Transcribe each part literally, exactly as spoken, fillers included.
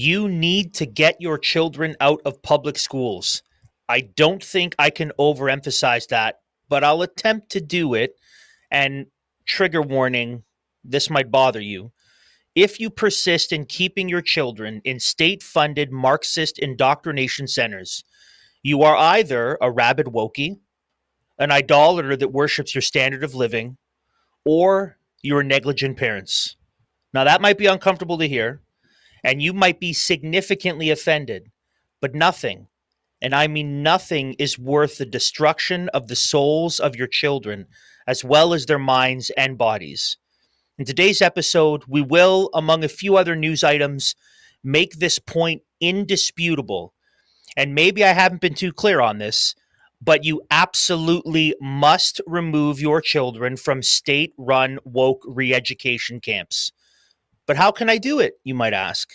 You need to get your children out of public schools. I don't think I can overemphasize that, but I'll attempt to do it. And trigger warning, this might bother you. If you persist in keeping your children in state-funded Marxist indoctrination centers, you are either a rabid wokie, an idolater that worships your standard of living, or you're negligent parents. Now, that might be uncomfortable to hear, and you might be significantly offended, but nothing, and I mean nothing, is worth the destruction of the souls of your children, as well as their minds and bodies. In today's episode, we will, among a few other news items, make this point indisputable. And maybe I haven't been too clear on this, but you absolutely must remove your children from state-run woke re-education camps. But how can I do it, you might ask?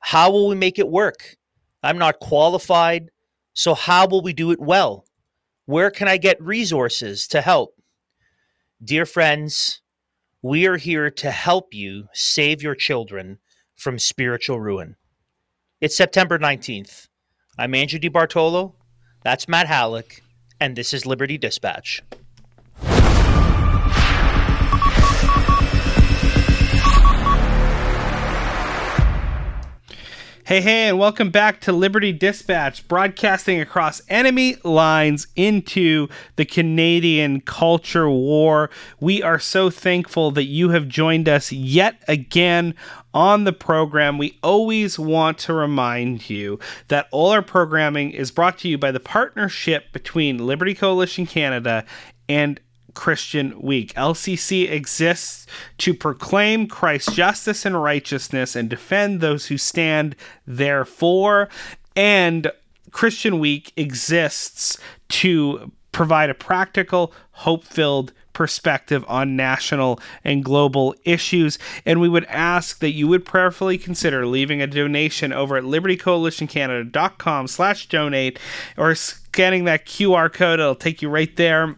How will we make it work? I'm not qualified, so how will we do it well? Where can I get resources to help? Dear friends, we are here to help you save your children from spiritual ruin. It's September nineteenth. I'm Andrew DiBartolo. That's Matt Halleck, and this is Liberty Dispatch. Hey, hey, and welcome back to Liberty Dispatch, broadcasting across enemy lines into the Canadian culture war. We are so thankful that you have joined us yet again on the program. We always want to remind you that all our programming is brought to you by the partnership between Liberty Coalition Canada and Christian Week. L C C exists to proclaim Christ's justice and righteousness and defend those who stand therefore. And Christian Week exists to provide a practical, hope-filled perspective on national and global issues. And we would ask that you would prayerfully consider leaving a donation over at liberty coalition canada dot com slash donate or scanning that Q R code. It'll take you right there.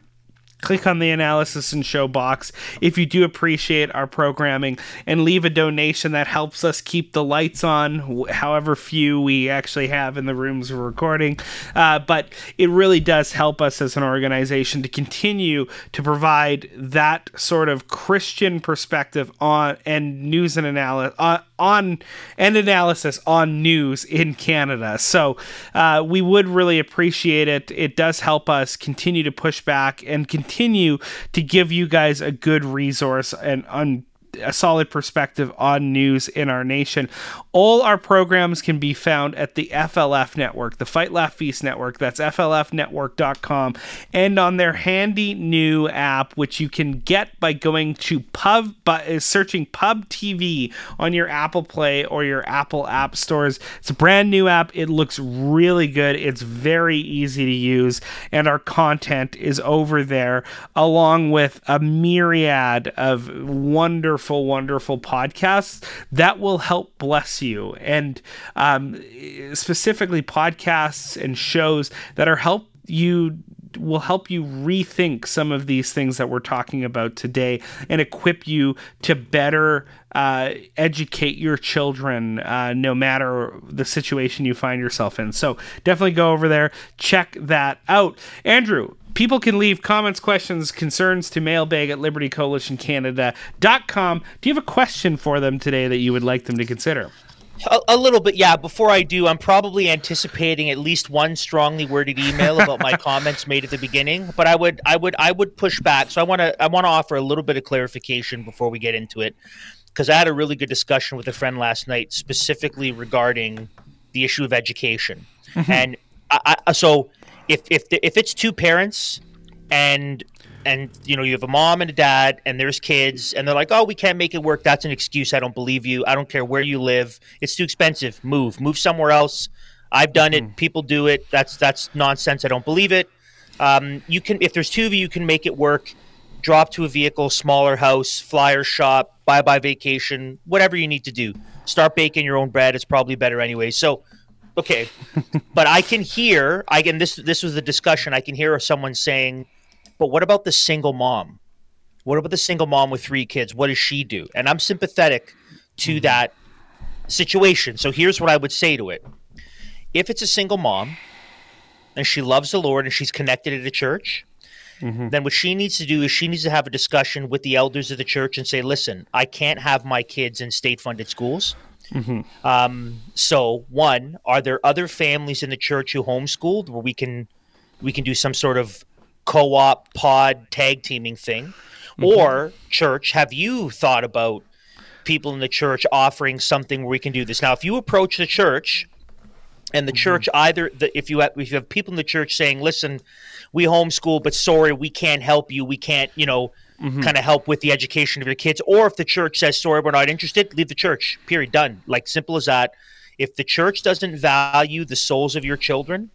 Click on the analysis and show box if you do appreciate our programming, and leave a donation that helps us keep the lights on, however few we actually have in the rooms we're recording. Uh, but it really does help us as an organization to continue to provide that sort of Christian perspective on and news and analysis uh, on and analysis on news in Canada. So uh, we would really appreciate it. It does help us continue to push back and continue continue to give you guys a good resource and on a solid perspective on news in our nation. All our programs can be found at the F L F Network, the Fight, Laugh, Feast Network. That's F L F network dot com. And on their handy new app, which you can get by going to Pub, by searching Pub T V on your Apple Play or your Apple App Stores. It's a brand new app. It looks really good. It's very easy to use. And our content is over there, along with a myriad of wonderful Wonderful, wonderful podcasts that will help bless you, and um, specifically podcasts and shows that are help you will help you rethink some of these things that we're talking about today, and equip you to better uh, educate your children, uh, no matter the situation you find yourself in. So definitely go over there, check that out, Andrew. People can leave comments, questions, concerns to mailbag at liberty coalition canada dot com. Do you have a question for them today that you would like them to consider? A, a little bit, yeah. Before I do, I'm probably anticipating at least one strongly worded email about my comments made at the beginning, but I would, I would, I would push back. So I want to, I want to offer a little bit of clarification before we get into it, because I had a really good discussion with a friend last night, specifically regarding the issue of education, mm-hmm. and I, I, so. If if the, if it's two parents, and and you know you have a mom and a dad, and there's kids, and they're like, oh, we can't make it work. That's an excuse. I don't believe you. I don't care where you live. It's too expensive. Move, move somewhere else. I've done mm-hmm. it. People do it. That's that's nonsense. I don't believe it. Um, you can if there's two of you, you can make it work. Drop to a vehicle, smaller house, flyer shop, bye bye vacation, whatever you need to do. Start baking your own bread. It's probably better anyway. So. Okay, but I can hear, I can, this this was the discussion, I can hear someone saying, but what about the single mom? What about the single mom with three kids? What does she do? And I'm sympathetic to mm-hmm. that situation. So here's what I would say to it. If it's a single mom and she loves the Lord and she's connected to the church, mm-hmm. then what she needs to do is she needs to have a discussion with the elders of the church and say, listen, I can't have my kids in state-funded schools. Mm-hmm. Um, so one, are there other families in the church who homeschooled where we can we can do some sort of co-op pod tag teaming thing? Mm-hmm. Or church, have you thought about people in the church offering something where we can do this? Now, if you approach the church and the mm-hmm. church either the, if you have, if you have people in the church saying, listen, we homeschool, but sorry, we can't help you. We can't, you know, mm-hmm. kind of help with the education of your kids. Or if the church says, sorry, we're not interested, leave the church, period, done. Like, simple as that. If the church doesn't value the souls of your children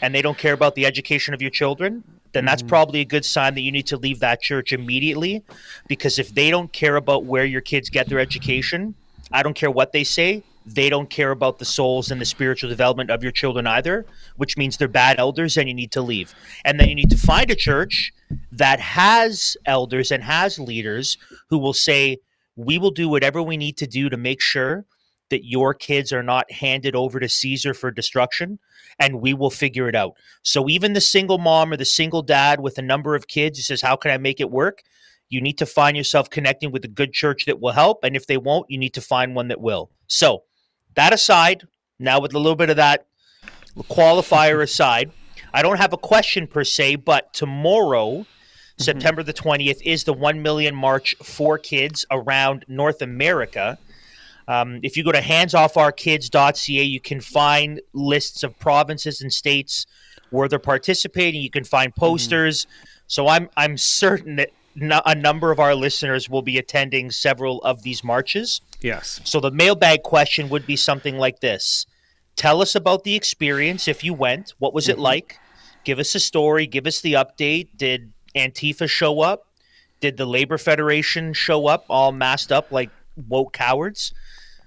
and they don't care about the education of your children, then mm-hmm. that's probably a good sign that you need to leave that church immediately, because if they don't care about where your kids get their education, I don't care what they say, they don't care about the souls and the spiritual development of your children either, which means they're bad elders and you need to leave. And then you need to find a church that has elders and has leaders who will say, we will do whatever we need to do to make sure that your kids are not handed over to Caesar for destruction, and we will figure it out. So even the single mom or the single dad with a number of kids who says, how can I make it work? You need to find yourself connecting with a good church that will help. And if they won't, you need to find one that will. So that aside, now with a little bit of that qualifier aside, I don't have a question per se, but tomorrow, mm-hmm. September the twentieth, is the One Million March for Kids around North America. Um, if you go to hands off our kids dot c a, you can find lists of provinces and states where they're participating. You can find posters. Mm-hmm. So I'm I'm certain that no, a number of our listeners will be attending several of these marches. Yes. So the mailbag question would be something like this. Tell us about the experience if you went. What was mm-hmm. it like? Give us a story. Give us the update. Did Antifa show up? Did the Labor Federation show up all masked up like woke cowards?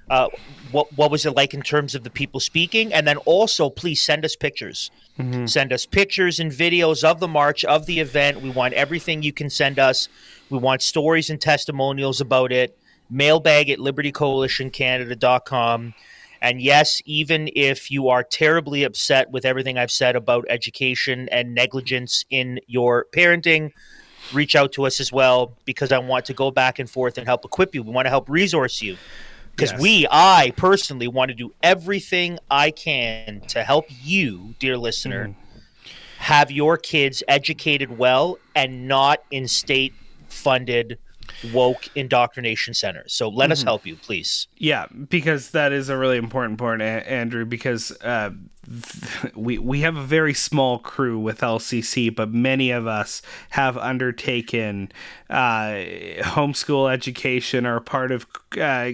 Uh, what what was it like in terms of the people speaking? And then also, please send us pictures. Mm-hmm. Send us pictures and videos of the march, of the event. We want everything you can send us. We want stories and testimonials about it. Mailbag at liberty coalition canada dot com. And yes, even if you are terribly upset with everything I've said about education and negligence in your parenting, reach out to us as well, because I want to go back and forth and help equip you. We want to help resource you. Because yes. we, I personally want to do everything I can to help you, dear listener, mm-hmm. have your kids educated well and not in state-funded woke indoctrination centers. So let mm-hmm. us help you, please. Yeah, because that is a really important point, Andrew, because uh, we, we have a very small crew with L C C, but many of us have undertaken uh, homeschool education or part of uh,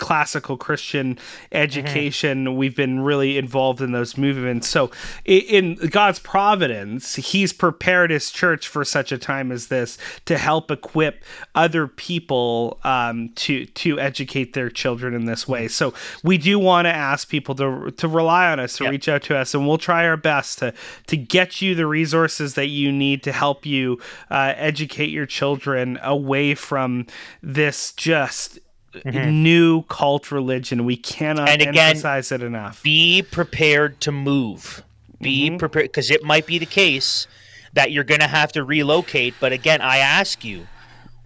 classical Christian education. Mm-hmm. We've been really involved in those movements. So in God's providence, he's prepared his church for such a time as this to help equip other people um, to to educate their children in this way. So we do want to ask people to to rely on us, to yep. reach out to us, and we'll try our best to, to get you the resources that you need to help you uh, educate your children away from this just Mm-hmm. new cult religion. We cannot and again, emphasize it enough. Be prepared to move. Be mm-hmm. prepared, because it might be the case that you're going to have to relocate. But again, I ask you,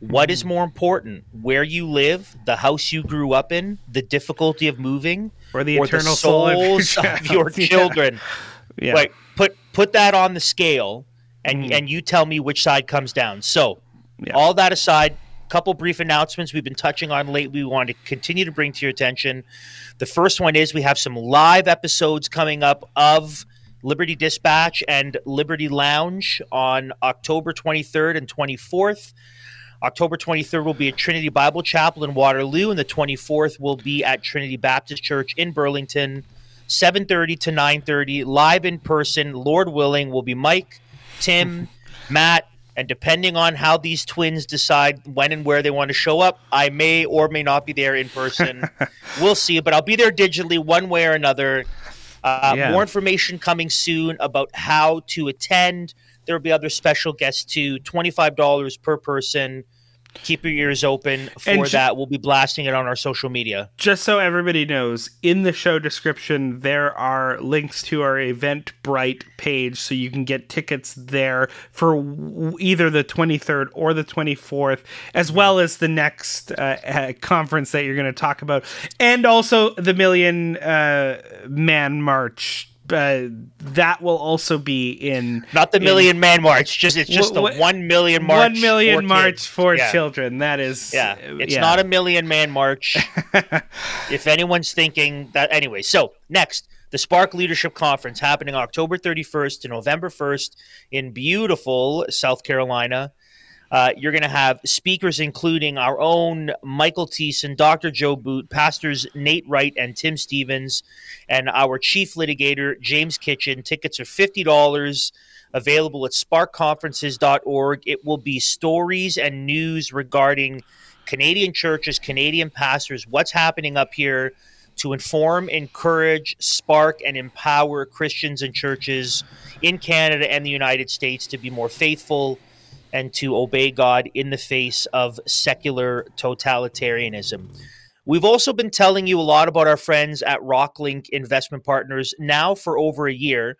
what mm-hmm. is more important? Where you live, the house you grew up in, the difficulty of moving, or the or eternal the souls soul of your, of your children? Yeah. Yeah. Like, put put that on the scale, and mm-hmm. and you tell me which side comes down. So, yeah. all that aside, couple brief announcements we've been touching on lately we want to continue to bring to your attention. The first one is we have some live episodes coming up of Liberty Dispatch and Liberty Lounge on October twenty-third and twenty-fourth. October twenty-third will be at Trinity Bible Chapel in Waterloo, and the twenty-fourth will be at Trinity Baptist Church in Burlington, seven thirty to nine thirty, live in person. Lord willing, will be Mike, Tim, Matt, and depending on how these twins decide when and where they want to show up, I may or may not be there in person. We'll see, but I'll be there digitally one way or another. Uh, yeah. More information coming soon about how to attend. There will be other special guests too. twenty-five dollars per person. Keep your ears open for and that. Just, we'll be blasting it on our social media. Just so everybody knows, in the show description, there are links to our Eventbrite page, so you can get tickets there for either the twenty-third or the twenty-fourth, as well as the next uh, conference that you're going to talk about, and also the Million uh, Man March. Uh, that will also be in not the in, Million Man March. Just it's just w- w- the One Million March. One Million for March kids. for yeah. children. That is, yeah. It's yeah. not a Million Man March. If anyone's thinking that, anyway. So next, the Spark Leadership Conference happening October thirty-first to November first in beautiful South Carolina. Uh, you're going to have speakers including our own Michael Thiessen, Doctor Joe Boot, Pastors Nate Wright and Tim Stevens, and our chief litigator, James Kitchen. Tickets are fifty dollars, available at spark conferences dot org. It will be stories and news regarding Canadian churches, Canadian pastors, what's happening up here to inform, encourage, spark, and empower Christians and churches in Canada and the United States to be more faithful and to obey God in the face of secular totalitarianism. We've also been telling you a lot about our friends at RockLink Investment Partners now for over a year,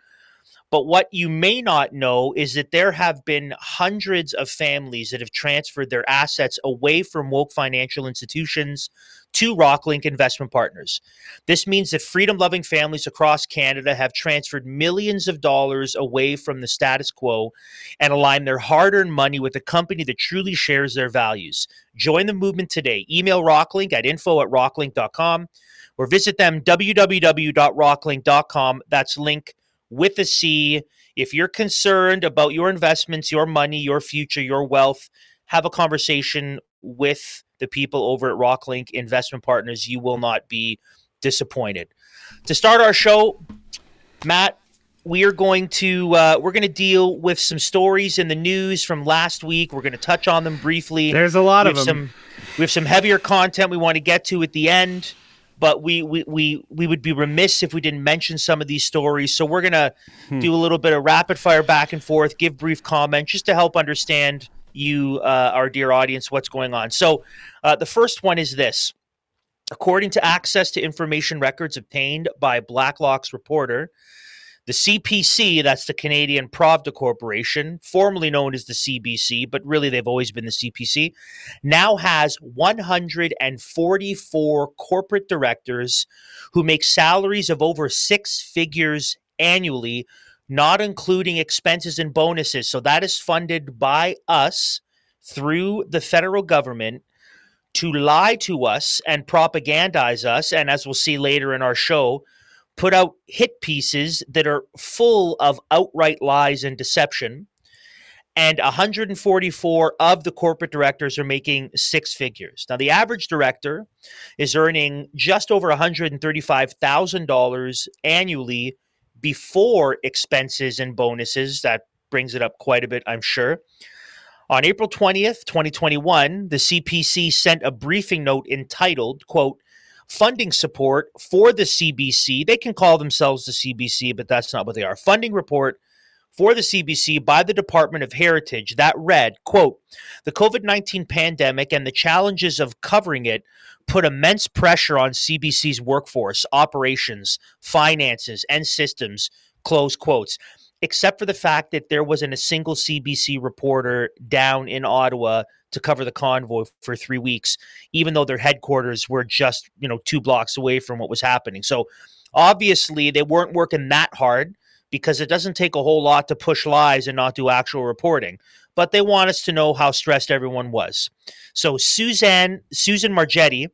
but what you may not know is that there have been hundreds of families that have transferred their assets away from woke financial institutions to RockLink Investment Partners. This means that freedom-loving families across Canada have transferred millions of dollars away from the status quo and aligned their hard-earned money with a company that truly shares their values. Join the movement today. Email RockLink at info at rocklink dot com or visit them w w w dot rocklink dot com. That's link with a C. If you're concerned about your investments, your money, your future, your wealth, have a conversation with the people over at RockLink Investment Partners. You will not be disappointed. To start our show, Matt, we are going to uh, we're going to deal with some stories in the news from last week. We're going to touch on them briefly. There's a lot we of them. Some, we have some heavier content we want to get to at the end, but we we we, we would be remiss if we didn't mention some of these stories. So we're going to hmm. do a little bit of rapid fire back and forth, give brief comment just to help understand you, uh, our dear audience, what's going on. So uh, the first one is this. According to access to information records obtained by Blacklock's reporter, the C P C, that's the Canadian Pravda Corporation, formerly known as the C B C, but really they've always been the C P C, now has one hundred forty-four corporate directors who make salaries of over six figures annually, not including expenses and bonuses. So that is funded by us through the federal government to lie to us and propagandize us. And as we'll see later in our show, put out hit pieces that are full of outright lies and deception. And one hundred forty-four of the corporate directors are making six figures. Now, the average director is earning just over one hundred thirty-five thousand dollars annually before expenses and bonuses. That brings it up quite a bit, I'm sure. On April twentieth, twenty twenty-one, the C P C sent a briefing note entitled, quote, "Funding Support for the C B C." They can call themselves the C B C, but that's not what they are. Funding report for the C B C by the Department of Heritage that read, quote, "The COVID nineteen pandemic and the challenges of covering it put immense pressure on C B C's workforce, operations, finances, and systems," close quotes, except for the fact that there wasn't a single C B C reporter down in Ottawa to cover the convoy for three weeks, even though their headquarters were just, you know, two blocks away from what was happening. So obviously they weren't working that hard, because it doesn't take a whole lot to push lies and not do actual reporting. But they want us to know how stressed everyone was. So Suzanne, Susan Margetti,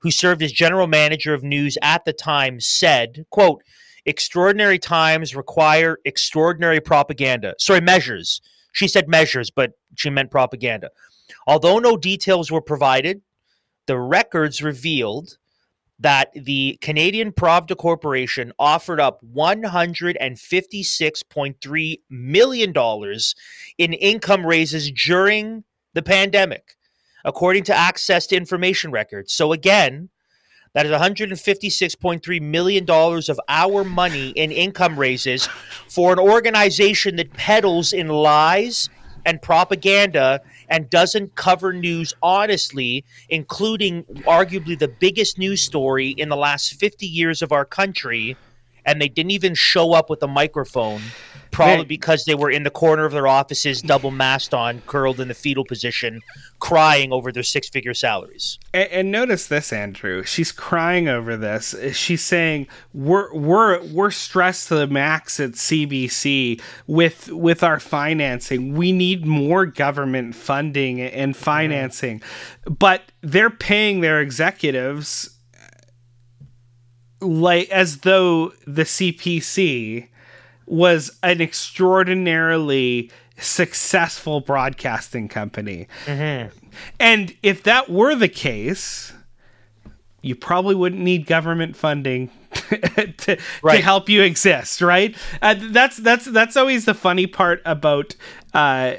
who served as general manager of news at the time, said, quote, "Extraordinary times require extraordinary propaganda." Sorry, measures. She said measures, but she meant propaganda. "Although no details were provided, the records revealed that the Canadian Pravda Corporation offered up one hundred fifty-six point three million dollars in income raises during the pandemic, according to access to information records." So again, that is one hundred fifty-six point three million dollars of our money in income raises for an organization that peddles in lies and propaganda and doesn't cover news honestly, including arguably the biggest news story in the last fifty years of our country, and they didn't even show up with a microphone, probably right. because they were in the corner of their offices, double masked on, curled in the fetal position, crying over their six-figure salaries. And, and notice this, Andrew. She's crying over this. She's saying, we're we're we're stressed to the max at C B C with with our financing. We need more government funding and financing. Mm-hmm. But they're paying their executives like as though the C P C was an extraordinarily successful broadcasting company. Mm-hmm. And if that were the case, you probably wouldn't need government funding to, right. to help you exist, right? Uh, that's that's that's always the funny part about uh,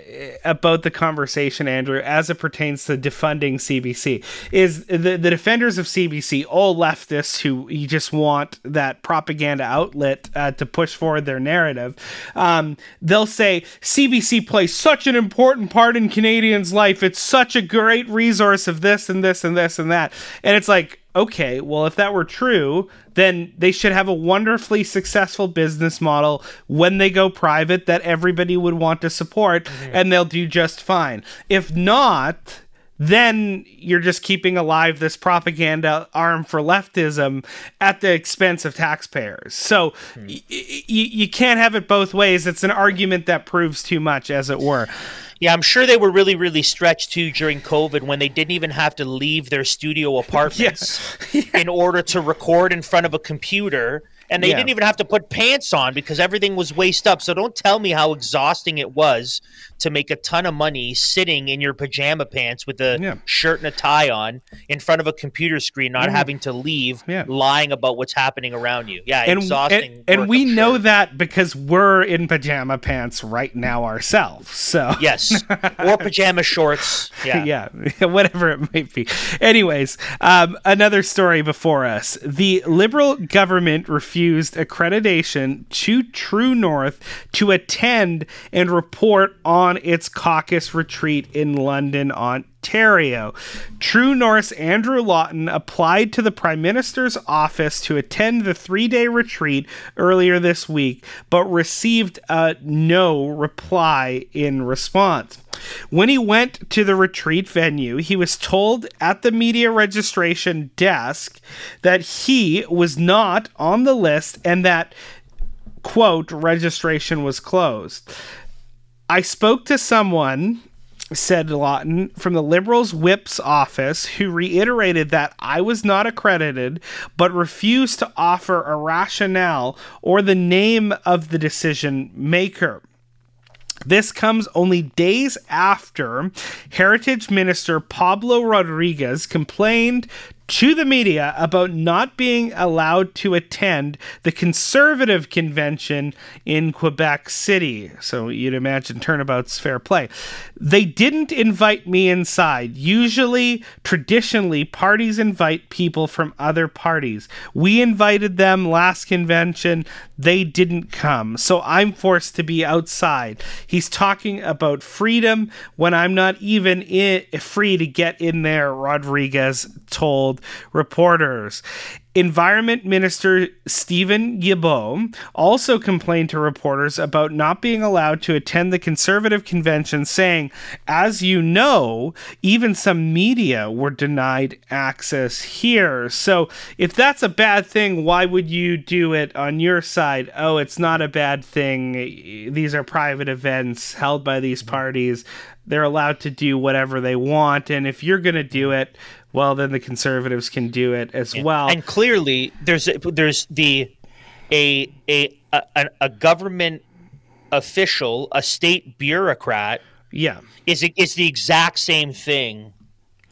about the conversation, Andrew, as it pertains to defunding C B C, is the, the defenders of C B C, all leftists who you just want that propaganda outlet uh, to push forward their narrative. Um, they'll say C B C plays such an important part in Canadians' life. It's such a great resource of this and this and this and that. And it's like, okay, well, if that were true, then they should have a wonderfully successful business model when they go private that everybody would want to support, mm-hmm. and they'll do just fine. If not, then you're just keeping alive this propaganda arm for leftism at the expense of taxpayers. So mm-hmm. y- y- you can't have it both ways. It's an argument that proves too much, as it were. Yeah, I'm sure they were really, really stretched too during COVID when they didn't even have to leave their studio apartments yeah. Yeah. in order to record in front of a computer. And they yeah. didn't even have to put pants on because everything was waist up. So don't tell me how exhausting it was to make a ton of money sitting in your pajama pants with a yeah. shirt and a tie on in front of a computer screen, not mm. having to leave, yeah. lying about what's happening around you. Yeah, and, exhausting. And, work, and we sure. know that because we're in pajama pants right now ourselves. So yes, or pajama shorts. Yeah, yeah, whatever it might be. Anyways, um, another story before us. The Liberal government refused Used accreditation to True North to attend and report on its caucus retreat in London, Ontario. True North's Andrew Lawton applied to the Prime Minister's office to attend the three-day retreat earlier this week, but received a no reply in response. When he went to the retreat venue, he was told at the media registration desk that he was not on the list and that, quote, registration was closed. I spoke to someone, said Lawton, from the Liberals' whip's office, who reiterated that I was not accredited, but refused to offer a rationale or the name of the decision maker. This comes only days after Heritage Minister Pablo Rodriguez complained to the media about not being allowed to attend the Conservative convention in Quebec City. So you'd imagine turnabout's fair play. They didn't invite me inside. Usually, traditionally, parties invite people from other parties. We invited them last convention. They didn't come. So I'm forced to be outside. He's talking about freedom when I'm not even in, free to get in there, Rodriguez told reporters. Environment Minister Stephen Guilbeault also complained to reporters about not being allowed to attend the Conservative convention, saying, as you know, even some media were denied access here. So if that's a bad thing, why would you do it on your side? Oh, it's not a bad thing. These are private events held by these parties. They're allowed to do whatever they want. And if you're going to do it, well, then the Conservatives can do it as well. And clearly, there's there's the a a a, a government official, a state bureaucrat. Yeah, is it is the exact same thing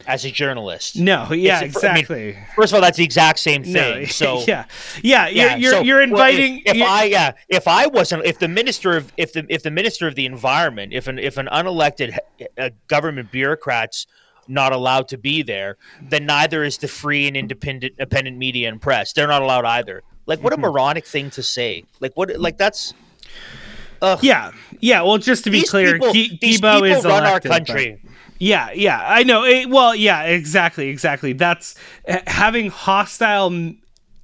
as a journalist. No, yeah, it's, exactly. I mean, first of all, that's the exact same thing. No, so yeah, yeah, yeah. You're you're, so, you're inviting. Well, if if you're, I yeah, if I wasn't, if the minister of if the if the minister of the environment, if an if an unelected uh, government bureaucrat's not allowed to be there, then neither is the free and independent independent media and press. They're not allowed either. Like, what a moronic thing to say. Like, what? Like, that's... Ugh. Yeah. Yeah, well, just to be these clear, people, G- these people is run elected, our country. But... Yeah, yeah, I know. It, well, yeah, exactly, exactly. That's having hostile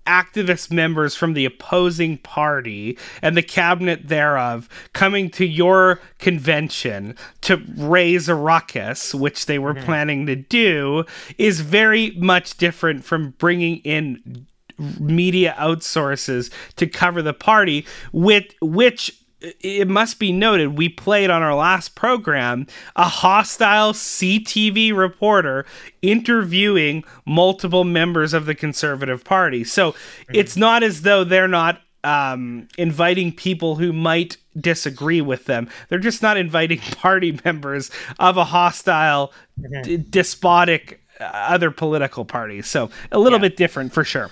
activist members from the opposing party and the cabinet thereof coming to your convention to raise a ruckus, which they were mm-hmm. planning to do, is very much different from bringing in media outsources to cover the party, with which it must be noted, we played on our last program a hostile C T V reporter interviewing multiple members of the Conservative Party. So mm-hmm. it's not as though they're not um, inviting people who might disagree with them. They're just not inviting party members of a hostile, mm-hmm. d- despotic uh, other political party. So a little yeah. bit different for sure.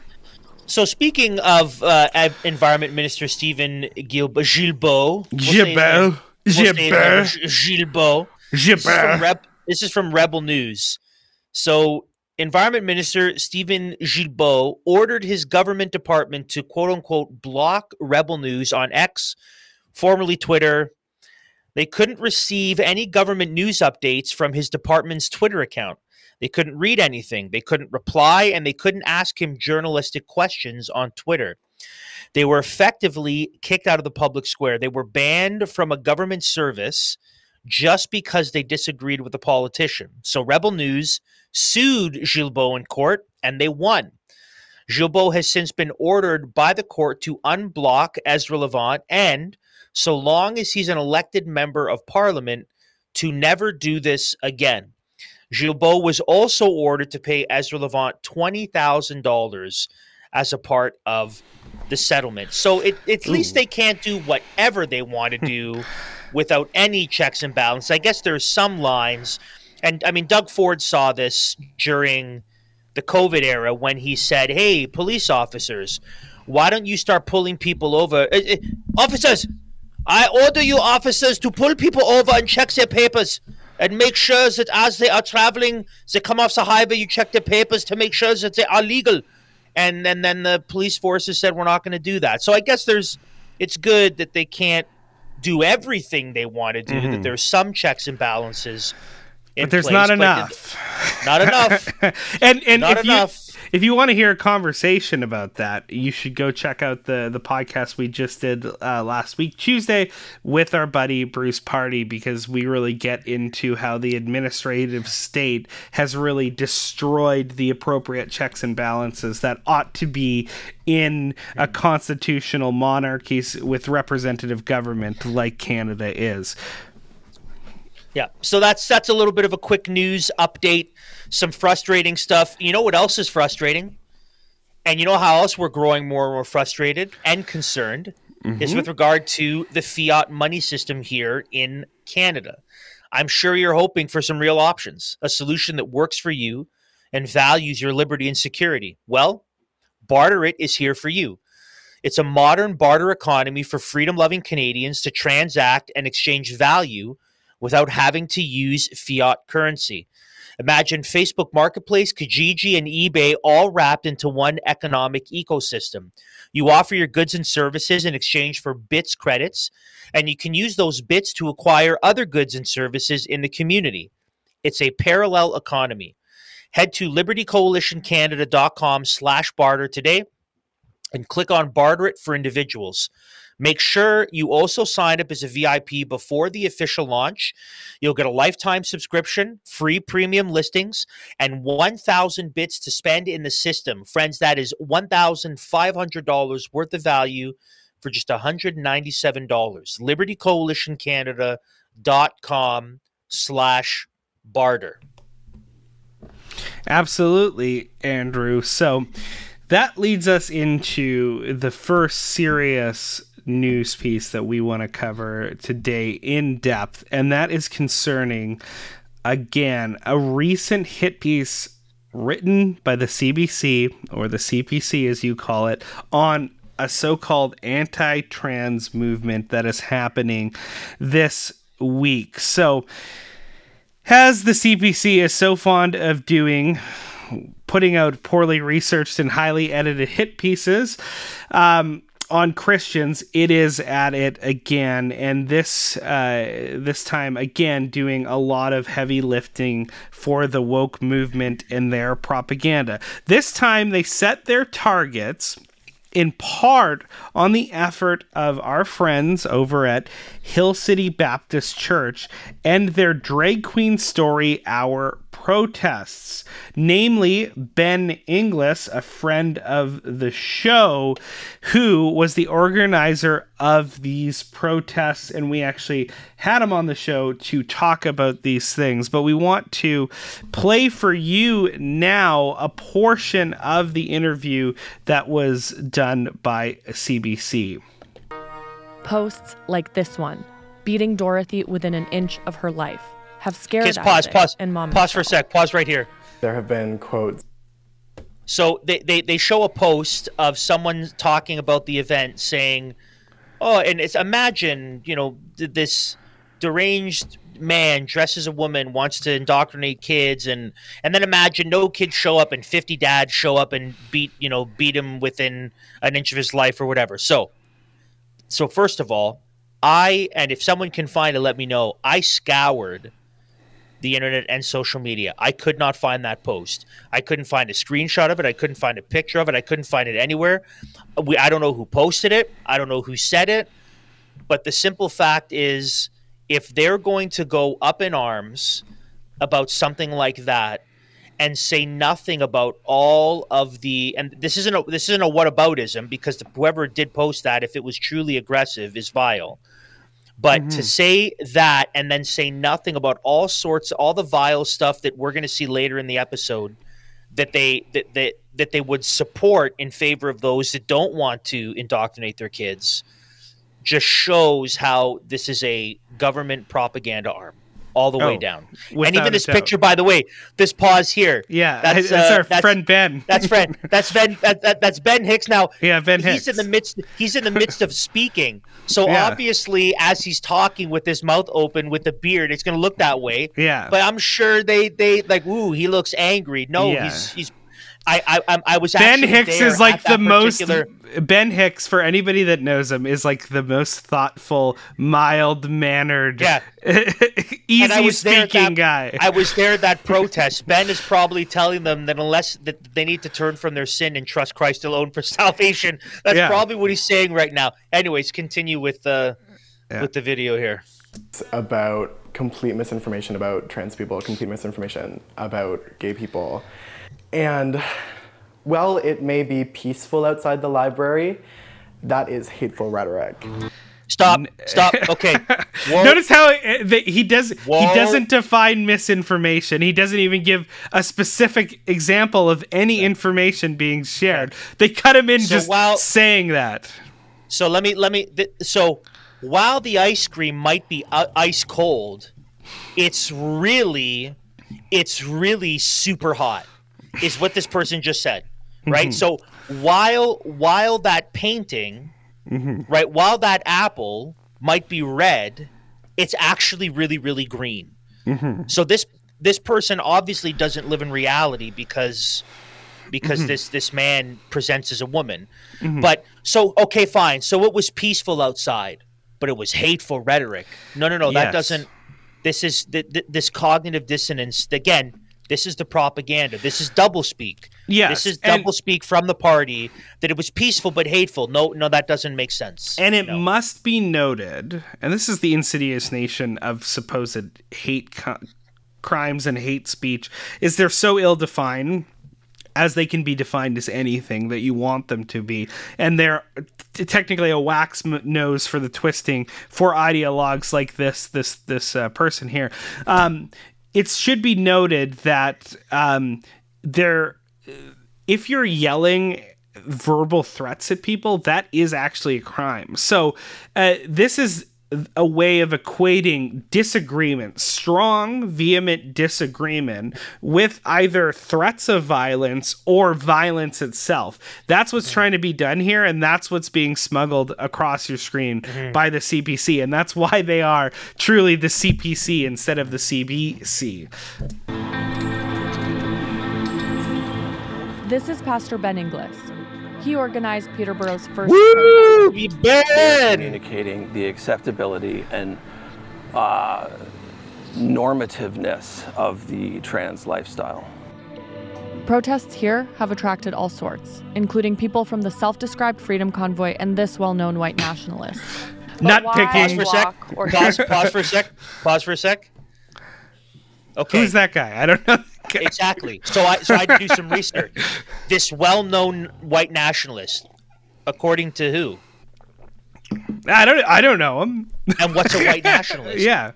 So speaking of uh, Environment Minister Stephen Guilbeault, Guilbeault, Guilbeault, Guilbeault, Guilbeault. This is from Rebel News. So Environment Minister Stephen Guilbeault ordered his government department to quote unquote block Rebel News on X, formerly Twitter. They couldn't receive any government news updates from his department's Twitter account. They couldn't read anything, they couldn't reply, and they couldn't ask him journalistic questions on Twitter. They were effectively kicked out of the public square. They were banned from a government service just because they disagreed with a politician. So Rebel News sued Guilbeault in court, and they won. Guilbeault has since been ordered by the court to unblock Ezra Levant, and so long as he's an elected member of parliament, to never do this again. Guilbeault was also ordered to pay Ezra Levant twenty thousand dollars as a part of the settlement. So it, at Ooh. least they can't do whatever they want to do without any checks and balances. I guess there's some lines. And, I mean, Doug Ford saw this during the COVID era when he said, hey, police officers, why don't you start pulling people over? Uh, uh, officers, I order you officers to pull people over and check their papers. And make sure that as they are traveling, they come off the highway, you check their papers to make sure that they are legal. And, and then the police forces said, we're not going to do that. So I guess there's, it's good that they can't do everything they want to do, mm-hmm. that there's some checks and balances in But there's place, not but enough. Th- not enough. and and not if enough. You, if you want to hear a conversation about that, you should go check out the, the podcast we just did uh, last week, Tuesday, with our buddy Bruce Party, because we really get into how the administrative state has really destroyed the appropriate checks and balances that ought to be in a constitutional monarchy with representative government like Canada is. Yeah, so that's that's a little bit of a quick news update, some frustrating stuff. You know what else is frustrating? And you know how else we're growing more and more frustrated and concerned mm-hmm. is with regard to the fiat money system here in Canada. I'm sure you're hoping for some real options, a solution that works for you and values your liberty and security. Well, Barter It is here for you. It's a modern barter economy for freedom-loving Canadians to transact and exchange value without having to use fiat currency. Imagine Facebook Marketplace, Kijiji, and eBay all wrapped into one economic ecosystem. You offer your goods and services in exchange for bits credits, and you can use those bits to acquire other goods and services in the community. It's a parallel economy. Head to libertycoalitioncanada.com slash barter today and click on Barter It for Individuals. Make sure you also sign up as a V I P before the official launch. You'll get a lifetime subscription, free premium listings, and one thousand bits to spend in the system. Friends, that is one thousand five hundred dollars worth of value for just one hundred ninety-seven dollars. libertycoalitioncanada.com slash barter. Absolutely, Andrew. So that leads us into the first serious news piece that we want to cover today in depth, and that is concerning, again, a recent hit piece written by the C B C, or the C P C as you call it, on a so-called anti-trans movement that is happening this week. So, as the C P C is so fond of doing, putting out poorly researched and highly edited hit pieces, um, on Christians, it is at it again, and this uh, this time again doing a lot of heavy lifting for the woke movement and their propaganda. This time they set their targets in part on the effort of our friends over at Hill City Baptist Church and their drag queen story hour protests. Namely, Ben Inglis, a friend of the show, who was the organizer of these protests, and we actually had him on the show to talk about these things. But we want to play for you now a portion of the interview that was done by C B C. Posts like this one, beating Dorothy within an inch of her life, have scared us. Pause, pause, and mom pause for a sec. Pause right here. There have been quotes. So they, they, they show a post of someone talking about the event saying, oh, and it's imagine, you know, this deranged man dresses a woman, wants to indoctrinate kids, and and then imagine no kids show up and fifty dads show up and beat, you know, beat him within an inch of his life or whatever. So, so first of all, I, and if someone can find it, let me know, I scoured the internet and social media. I could not find that post. I couldn't find a screenshot of it. I couldn't find a picture of it. I couldn't find it anywhere. We, I don't know who posted it. I don't know who said it. But the simple fact is, if they're going to go up in arms about something like that and say nothing about all of the, and this isn't a, this isn't a whataboutism, because whoever did post that, if it was truly aggressive, is vile. But mm-hmm. to say that and then say nothing about all sorts, all the vile stuff that we're going to see later in the episode that they that, that that they would support in favor of those that don't want to indoctrinate their kids, just shows how this is a government propaganda arm all the oh, way down. And even this picture, by the way, this pause here. Yeah, that's, that's uh, our that's, friend Ben. That's friend. That's Ben. That, that, that's Ben Hicks. Now, yeah, Ben Hicks. He's in the midst. He's in the midst of speaking. So yeah. Obviously, as he's talking with his mouth open, with the beard, it's going to look that way. Yeah. But I'm sure they they like. Ooh, he looks angry. No, yeah. he's he's. I I I was. Ben Hicks is like the most. Ben Hicks, for anybody that knows him, is like the most thoughtful, mild-mannered, yeah. easy-speaking guy. I was there at that protest. Ben is probably telling them that unless that they need to turn from their sin and trust Christ alone for salvation. That's yeah. probably what he's saying right now. Anyways, continue with the yeah. with the video here. It's about complete misinformation about trans people, complete misinformation about gay people. And while it may be peaceful outside the library, that is hateful rhetoric. Stop! Stop! Okay. Whoa. Notice how it, the, he does. Whoa. He doesn't define misinformation. He doesn't even give a specific example of any yeah. information being shared. They cut him in so just while, saying that. So let me let me. Th- so while the ice cream might be uh, ice cold, it's really, it's really super hot. Is what this person just said, right? Mm-hmm. So while while that painting, mm-hmm. right, while that apple might be red, it's actually really, really green. Mm-hmm. So this this person obviously doesn't live in reality because because mm-hmm. this this man presents as a woman. Mm-hmm. But so okay, fine. So it was peaceful outside, but it was hateful rhetoric. No, no, no. Yes. That doesn't. This is th- th- this cognitive dissonance again. This is the propaganda. This is doublespeak. Yes. This is doublespeak from the party that it was peaceful but hateful. No, no, that doesn't make sense. And it no. must be noted, and this is the insidious nation of supposed hate co- crimes and hate speech, is they're so ill-defined as they can be defined as anything that you want them to be. And they're t- technically a wax m- nose for the twisting for ideologues like this, this, this uh, person here. Um, It should be noted that um, there, if you're yelling verbal threats at people, that is actually a crime. So uh, this is a way of equating disagreement, strong, vehement disagreement, with either threats of violence or violence itself. That's what's mm-hmm. trying to be done here, and that's what's being smuggled across your screen mm-hmm. by the C P C, and that's why they are truly the C P C instead of the C B C. This is Pastor Ben Inglis. He organized Peterborough's first Woo! We bad! Communicating the acceptability and uh, normativeness of the trans lifestyle. Protests here have attracted all sorts, including people from the self-described Freedom Convoy and this well-known white nationalist. Not pause for a sec. Pause, pause for a sec. Pause for a sec. Okay. Who's that guy? I don't know. Exactly. So I so I do some research. This well-known white nationalist, according to who? I don't I don't know him. And what's a white nationalist? Yeah.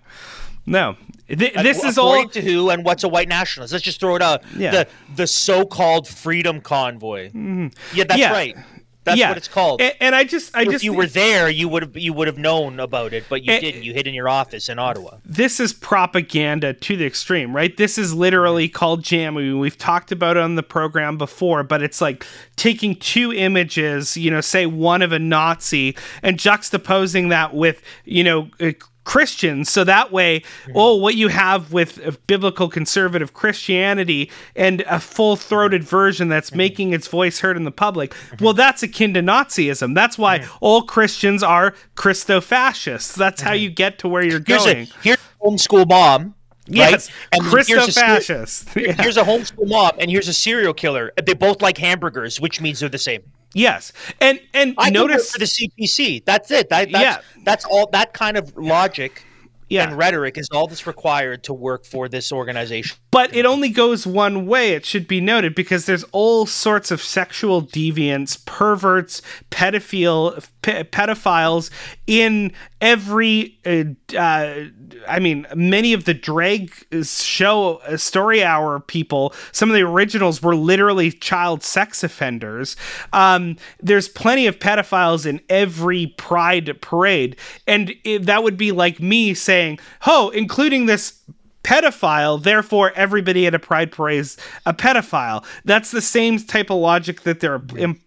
No. Th- this uh, is all to who and what's a white nationalist. Let's just throw it out. Yeah. The the so-called Freedom Convoy. Mm-hmm. Yeah, that's yeah. right. That's yeah. what it's called. And, and I just, I if just, you were there, you would have, you would have known about it, but you and, didn't. You hid in your office in Ottawa. This is propaganda to the extreme, right? This is literally called jamming. We've talked about it on the program before, but it's like taking two images, you know, say one of a Nazi, and juxtaposing that with, you know. A, Christians, so that way, oh, what you have with biblical conservative Christianity and a full-throated version that's making its voice heard in the public, well, that's akin to Nazism. That's why all Christians are Christo-fascists. That's how you get to where you're here's going. A, here's a homeschool mom, yes, right? Christo-fascist. Here's, yeah. here's a homeschool mom, and here's a serial killer. They both like hamburgers, which means they're the same. Yes, and and I notice for the C P C. That's it. That, that's, yeah, that's all. That kind of logic yeah. and rhetoric is all that's required to work for this organization. But it only goes one way. It should be noted because there's all sorts of sexual deviants, perverts, pedophile, p- pedophiles in every. Uh, uh, I mean, many of the drag show uh, story hour people, some of the originals were literally child sex offenders. Um, there's plenty of pedophiles in every pride parade. And it, that would be like me saying, oh, including this pedophile, therefore everybody at a pride parade is a pedophile. That's the same type of logic that they're yeah. em-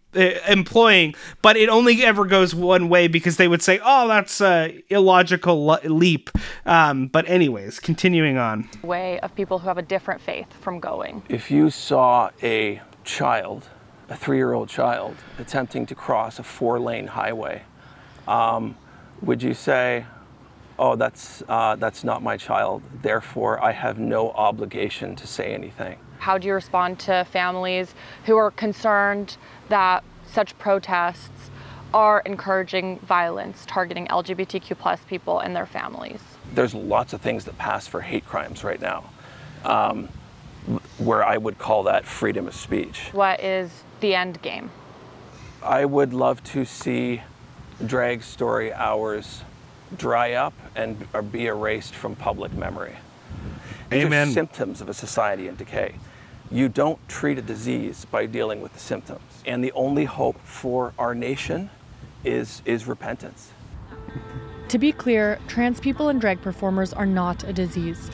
employing, but it only ever goes one way because they would say, oh, that's a illogical lo- leap. Um, but anyways, continuing on. Way of people who have a different faith from going. If you saw a child, a three-year-old child, attempting to cross a four-lane highway, um, would you say, oh, that's uh, that's not my child, therefore I have no obligation to say anything? How do you respond to families who are concerned that such protests are encouraging violence, targeting L G B T Q plus people and their families? There's lots of things that pass for hate crimes right now, um, where I would call that freedom of speech. What is the end game? I would love to see drag story hours dry up and be erased from public memory. These Amen. Are symptoms of a society in decay. You don't treat a disease by dealing with the symptoms. And the only hope for our nation is is repentance. To be clear, trans people and drag performers are not a disease.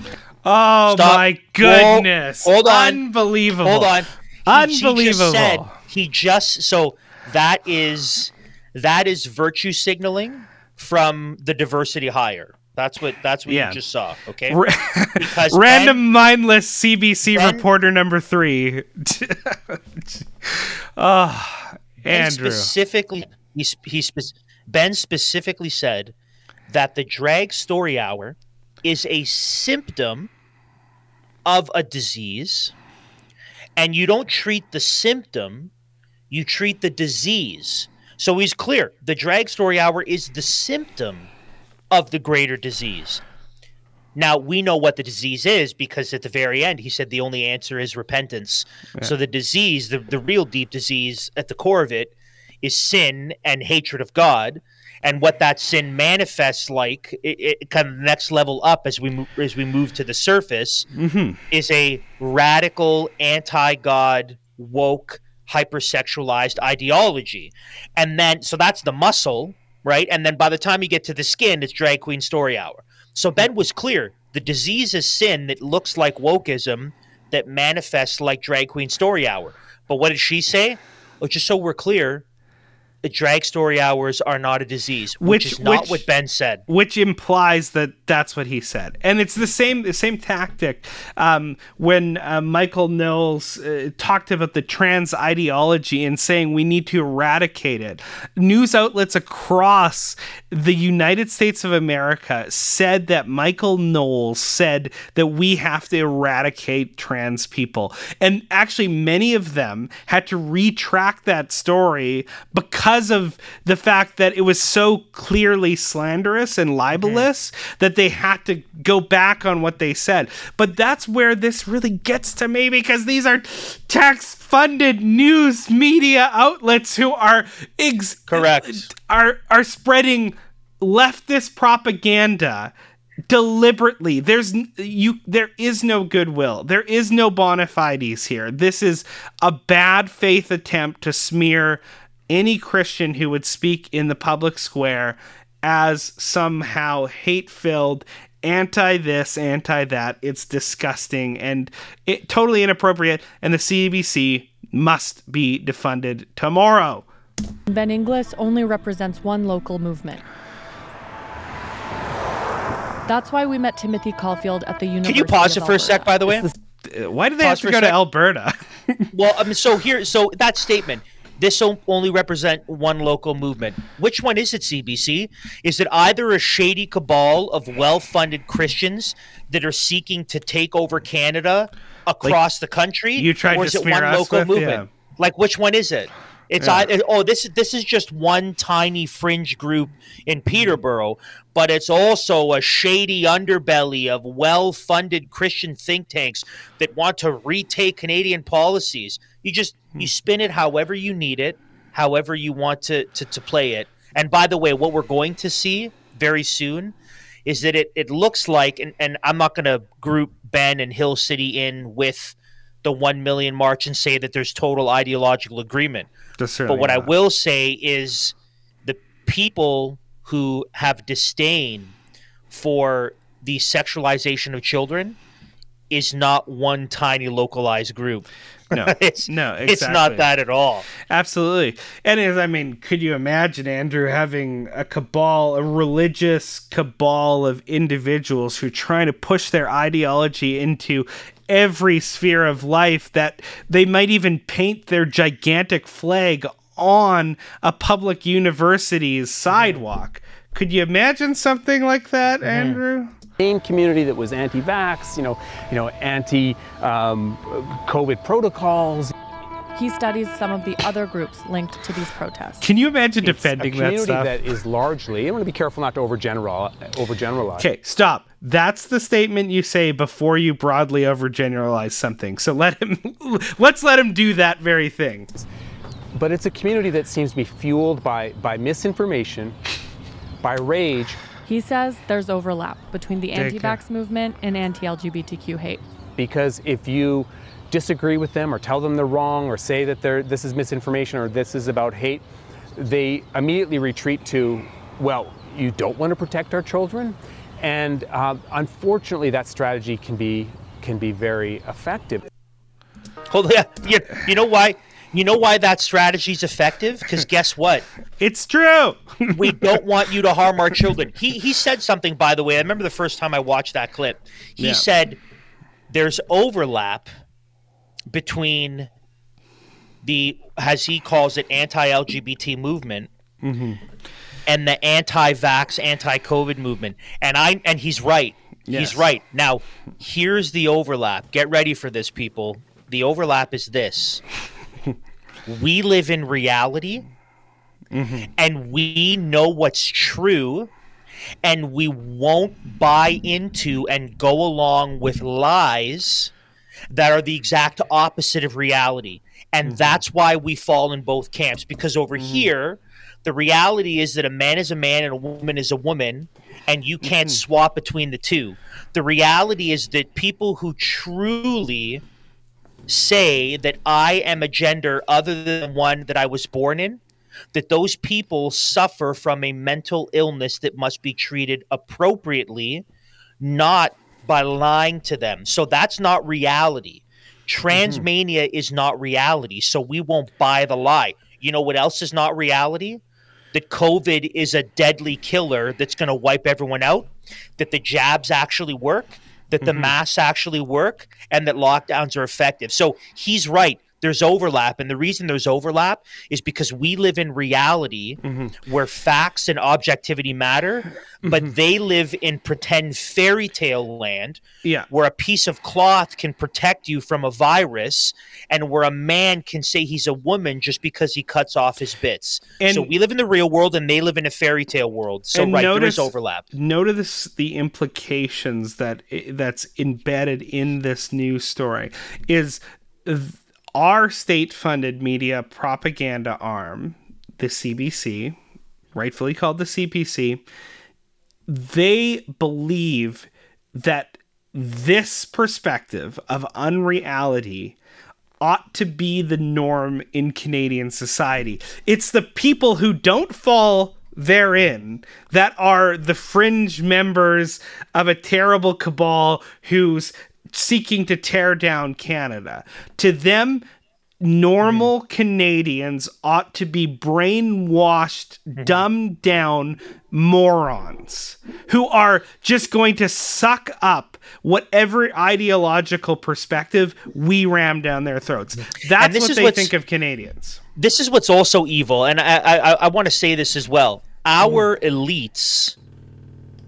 Oh Stop. My goodness. Whoa. Hold on. Unbelievable. Hold on. He, Unbelievable. He just said, he just, so that is, that is virtue signaling from the diversity hire. That's what that's what yeah. you just saw, okay? Because Random ben, mindless C B C ben, reporter number three. oh, ben Andrew. Specifically, he, he spe- Ben specifically said that the drag story hour is a symptom of a disease, and you don't treat the symptom, you treat the disease. So he's clear. The drag story hour is the symptom of the greater disease. Now, we know what the disease is because at the very end, he said the only answer is repentance. Yeah. So the disease, the, the real deep disease at the core of it is sin and hatred of God. And what that sin manifests like, it, it kind of next level up as we, mo- as we move to the surface, mm-hmm. is a radical, anti-God, woke, hypersexualized ideology. And then, so that's the muscle. Right, and then by the time you get to the skin, it's drag queen story hour. So Ben was clear. The disease is sin that looks like wokeism that manifests like drag queen story hour. But what did she say? Oh, just so we're clear, the drag story hours are not a disease, which, which is not which, what Ben said. Which implies that that's what he said. And it's the same the same tactic um, when uh, Michael Knowles uh, talked about the trans ideology and saying we need to eradicate it. News outlets across the United States of America said that Michael Knowles said that we have to eradicate trans people. And actually many of them had to retract that story because of the fact that it was so clearly slanderous and libelous mm-hmm. that they had to go back on what they said. But that's where this really gets to me, because these are tax-funded news media outlets who are ex- correct are are spreading leftist propaganda deliberately. There's you. There is no goodwill. There is no bona fides here. This is a bad faith attempt to smear any Christian who would speak in the public square as somehow hate-filled, anti-this, anti-that. It's disgusting and it, totally inappropriate, and the C B C must be defunded tomorrow. Ben Inglis only represents one local movement. That's why we met Timothy Caulfield at the University of Alberta. Can you pause it for a sec, by the way? Is, why do they pause have to go to Alberta? Well, um, so here, so that statement, this only represent one local movement. Which one is it, C B C? Is it either a shady cabal of well-funded Christians that are seeking to take over Canada across like, the country? You tried or is to it one local with, movement? Yeah. Like, which one is it? It's yeah. I, oh this is this is just one tiny fringe group in Peterborough, but it's also a shady underbelly of well-funded Christian think tanks that want to retake Canadian policies. You just you spin it however you need it, however you want to to, to play it. And by the way, what we're going to see very soon is that it, it looks like, and, and I'm not going to group Ben and Hill City in with the One Million March and say that there's total ideological agreement. But what not. I will say is the people who have disdain for the sexualization of children is not one tiny localized group. No, it's, no, exactly. It's not that at all. Absolutely. And is, I mean, could you imagine, Andrew, having a cabal, a religious cabal of individuals who are trying to push their ideology into every sphere of life, that they might even paint their gigantic flag on a public university's sidewalk? Could you imagine something like that, mm-hmm. Andrew? Same community that was anti-vax, you know, you know, anti-COVID um, protocols. He studies some of the other groups linked to these protests. Can you imagine it's defending a community that stuff? That is largely. I want to be careful not to overgeneral, overgeneralize. Okay, stop. That's the statement you say before you broadly overgeneralize something. So let him. Let's let him do that very thing. But it's a community that seems to be fueled by by misinformation, by rage. He says there's overlap between the anti-vax movement and anti-L G B T Q hate. Because if you disagree with them or tell them they're wrong or say that they're, this is misinformation or this is about hate, they immediately retreat to, well, you don't want to protect our children. And uh, unfortunately, that strategy can be can be very effective. Hold on. You, you know why? You know why that strategy's effective? Because guess what? It's true. We don't want you to harm our children. He he said something, by the way. I remember the first time I watched that clip. He yeah. said there's overlap between the, as he calls it, anti-L G B T movement mm-hmm. and the anti-vax, anti-COVID movement. And I and he's right. Yes. He's right. Now, here's the overlap. Get ready for this, people. The overlap is this. We live in reality, mm-hmm. and we know what's true, and we won't buy into and go along with lies that are the exact opposite of reality. And mm-hmm. that's why we fall in both camps, because over mm-hmm. here, the reality is that a man is a man and a woman is a woman, and you can't mm-hmm. swap between the two. The reality is that people who truly say that I am a gender other than one that I was born in, that those people suffer from a mental illness that must be treated appropriately, not by lying to them. So that's not reality. Transmania mm-hmm. is not reality, so we won't buy the lie. You know what else is not reality? That COVID is a deadly killer that's going to wipe everyone out, that the jabs actually work, that the mm-hmm. masks actually work, and that lockdowns are effective. So he's right. There's overlap. And the reason there's overlap is because we live in reality mm-hmm. where facts and objectivity matter, but mm-hmm. they live in pretend fairy tale land yeah. where a piece of cloth can protect you from a virus and where a man can say he's a woman just because he cuts off his bits. And so we live in the real world and they live in a fairy tale world. So right, notice, there is overlap. Notice the implications that that's embedded in this news story is th- our state-funded media propaganda arm, the C B C, rightfully called the C B C, they believe that this perspective of unreality ought to be the norm in Canadian society. It's the people who don't fall therein that are the fringe members of a terrible cabal who's seeking to tear down Canada. To them, normal mm. Canadians ought to be brainwashed, mm-hmm. dumbed down morons who are just going to suck up whatever ideological perspective we ram down their throats. That's what they think of Canadians. This is what's also evil, and I, I, I want to say this as well. Our mm. elites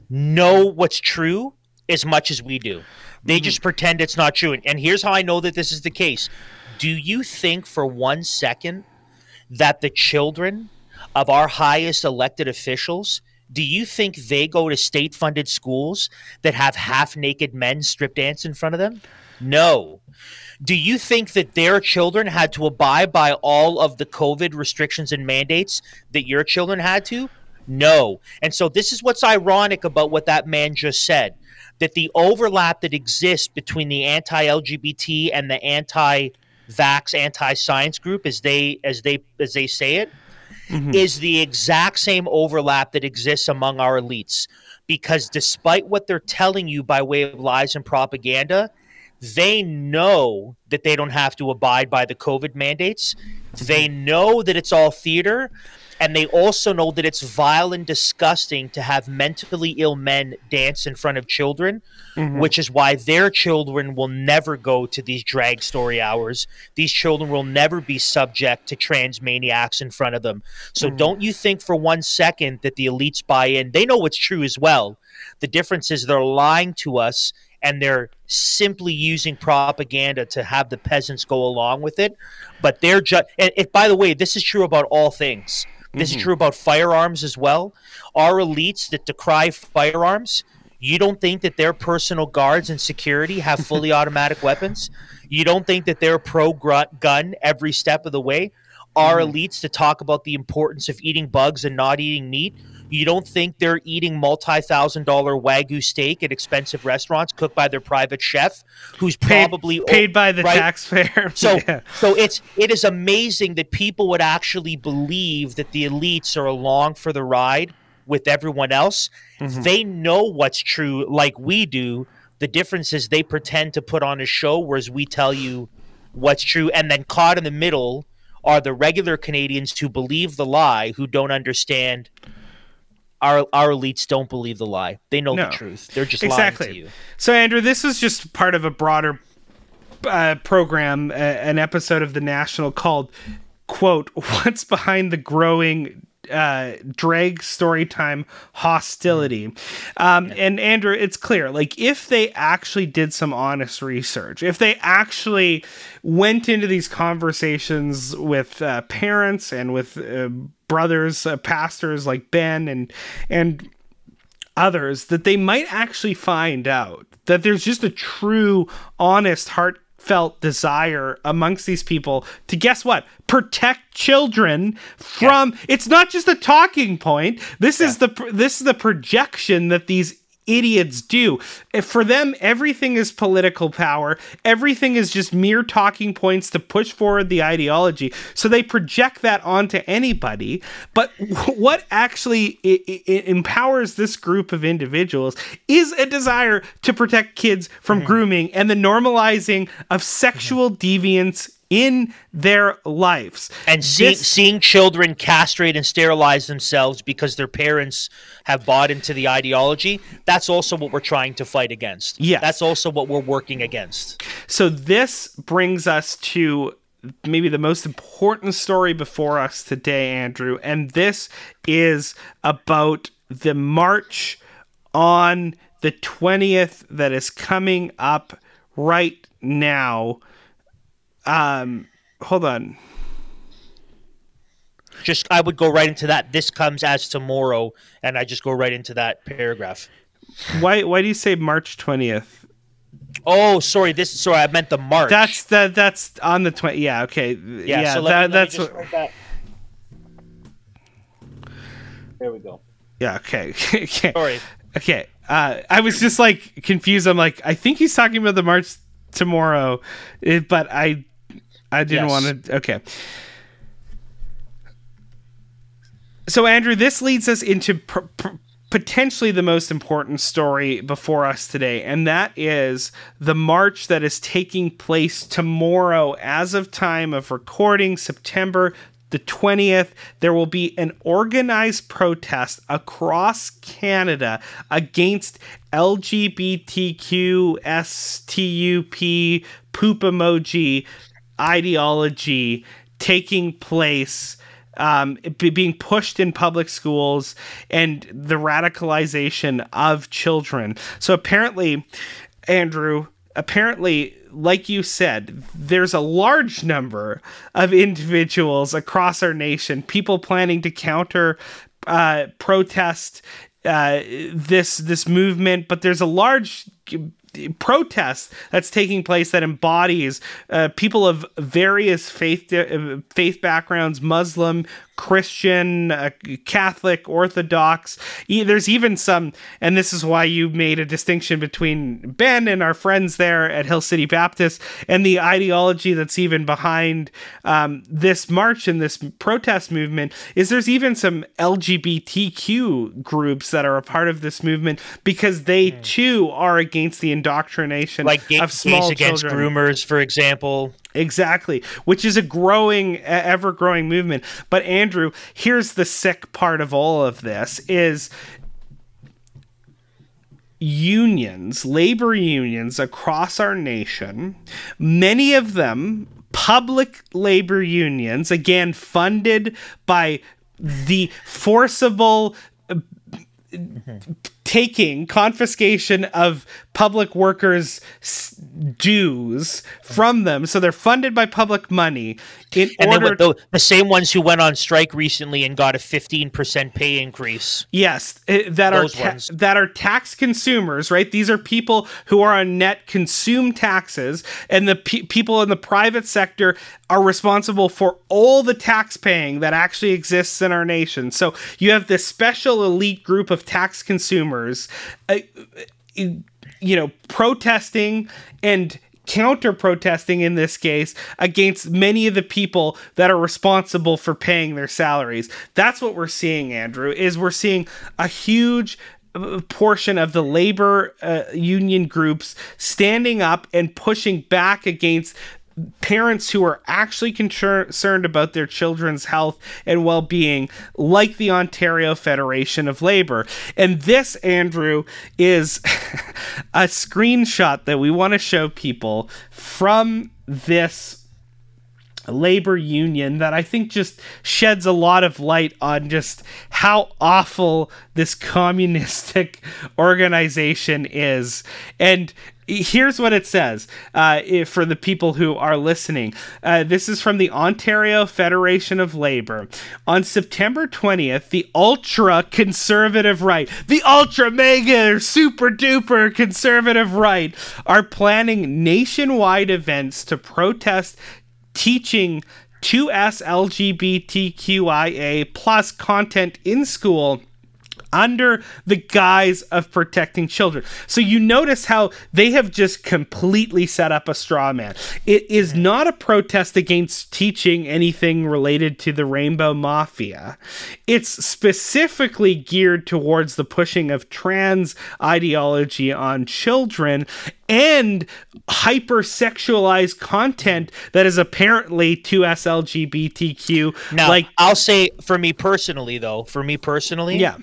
know what's true as much as we do. They just pretend it's not true. And here's how I know that this is the case. Do you think for one second that the children of our highest elected officials, do you think they go to state-funded schools that have half-naked men strip dance in front of them? No. Do you think that their children had to abide by all of the COVID restrictions and mandates that your children had to? No. And so this is what's ironic about what that man just said, that the overlap that exists between the anti-L G B T and the anti-vax, anti-science group, as they as they as they say it, mm-hmm. is the exact same overlap that exists among our elites. Because despite what they're telling you by way of lies and propaganda, they know that they don't have to abide by the COVID mandates. They know that it's all theater. And they also know that it's vile and disgusting to have mentally ill men dance in front of children, mm-hmm. which is why their children will never go to these drag story hours. These children will never be subject to trans maniacs in front of them. So mm-hmm. don't you think for one second that the elites buy in? They know what's true as well. The difference is they're lying to us and they're simply using propaganda to have the peasants go along with it. But they're just, and it, by the way, this is true about all things. This mm-hmm. is true about firearms as well. Our elites that decry firearms, you don't think that their personal guards and security have fully automatic weapons? You don't think that they're pro-gun every step of the way? Our mm-hmm. elites that talk about the importance of eating bugs and not eating meat, you don't think they're eating multi-thousand dollar Wagyu steak at expensive restaurants cooked by their private chef who's probably paid, paid by the right? taxpayer. So yeah. so it's it is amazing that people would actually believe that the elites are along for the ride with everyone else. Mm-hmm. They know what's true like we do. The difference is they pretend to put on a show, whereas we tell you what's true. And then caught in the middle are the regular Canadians who believe the lie, who don't understand. Our our elites don't believe the lie. They know no. the truth. They're just exactly. lying to you. So, Andrew, this is just part of a broader uh, program, uh, an episode of The National called, quote, "What's Behind the Growing uh, Drag Storytime Hostility." Um, yeah. And, Andrew, it's clear, like, if they actually did some honest research, if they actually went into these conversations with uh, parents and with uh, brothers, uh, pastors like Ben and and others, that they might actually find out that there's just a true, honest, heartfelt desire amongst these people to, guess what? Protect children from. Yeah. It's not just a talking point. This yeah. is the this is the projection that these idiots do. For them, everything is political power. Everything is just mere talking points to push forward the ideology. So they project that onto anybody. But what actually it, it empowers this group of individuals is a desire to protect kids from mm-hmm. grooming and the normalizing of sexual mm-hmm. deviance in their lives. And see, this... seeing children castrate and sterilize themselves because their parents have bought into the ideology, that's also what we're trying to fight against. Yeah. That's also what we're working against. So this brings us to maybe the most important story before us today, Andrew, and this is about the march on the twentieth that is coming up right now. Um, hold on. Just, I would go right into that. This comes as tomorrow, and I just go right into that paragraph. Why? Why do you say March twentieth? Oh, sorry. This, sorry, I meant the March. That's the, that's on the twentieth. Yeah. Okay. Yeah. yeah so that, let me, that's let me just write that. There we go. Yeah. Okay. okay. Sorry. Okay. Uh, I was just like confused. I'm like, I think he's talking about the March tomorrow, it, but I. I didn't yes. want to. Okay. So, Andrew, this leads us into pr- pr- potentially the most important story before us today, and that is the march that is taking place tomorrow. As of time of recording, September the twentieth, there will be an organized protest across Canada against L G B T Q, S T U P, poop emoji ideology taking place, um, be, being pushed in public schools, and the radicalization of children. So apparently, Andrew, apparently, like you said, there's a large number of individuals across our nation, people planning to counter uh, protest uh, this this movement, but there's a large protest that's taking place that embodies uh, people of various faith uh, faith backgrounds, Muslim, Christian, uh, Catholic, Orthodox. E- there's even some, and this is why you made a distinction between Ben and our friends there at Hill City Baptist and the ideology that's even behind um, this march and this protest movement, is there's even some L G B T Q groups that are a part of this movement because they mm. too are against the indoctrination like gay, of small against children. Groomers, for example. Exactly, which is a growing, ever-growing movement. But Andrew, here's the sick part of all of this, is unions, labor unions across our nation, many of them public labor unions, again, funded by the forcible Mm-hmm. taking confiscation of public workers' dues from them, so they're funded by public money. In and order, then the, the same ones who went on strike recently and got a fifteen percent pay increase. Yes, that are ta- that are tax consumers, right? These are people who are on net consume taxes, and the pe- people in the private sector are responsible for all the tax paying that actually exists in our nation. So you have this special elite group of tax consumers, uh, you know, protesting and counter protesting in this case against many of the people that are responsible for paying their salaries. That's what we're seeing, Andrew, is we're seeing a huge portion of the labor uh, union groups standing up and pushing back against parents who are actually concerned about their children's health and well-being, like the Ontario Federation of Labor. And this, Andrew, is a screenshot that we want to show people from this labor union that I think just sheds a lot of light on just how awful this communistic organization is. And here's what it says, uh, if, for the people who are listening. Uh, this is from the Ontario Federation of Labor. On September twentieth, the ultra-conservative right, the ultra-mega, super-duper conservative right, are planning nationwide events to protest teaching two S L G B T Q I A plus content in school under the guise of protecting children. So you notice how they have just completely set up a straw man. It is not a protest against teaching anything related to the Rainbow Mafia. It's specifically geared towards the pushing of trans ideology on children and hyper-sexualized content that is apparently two S L G B T Q. Now, like, I'll say for me personally, though, for me personally, yeah,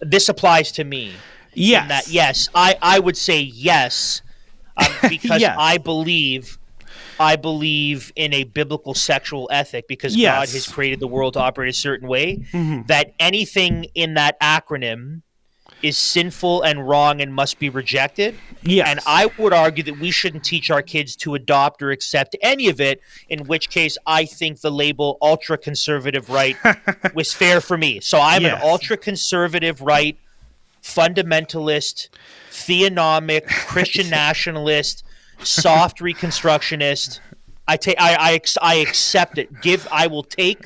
this applies to me. Yes. That, yes, I, I would say yes, um, because yeah. I believe I believe in a biblical sexual ethic, because yes. God has created the world to operate a certain way, mm-hmm. that anything in that acronym is sinful and wrong and must be rejected. Yes. And I would argue that we shouldn't teach our kids to adopt or accept any of it, in which case I think the label ultra-conservative right was fair for me. So I'm yes. an ultra-conservative right, fundamentalist, theonomic, Christian nationalist, soft reconstructionist. I take, I, I, I accept it. Give, I will take...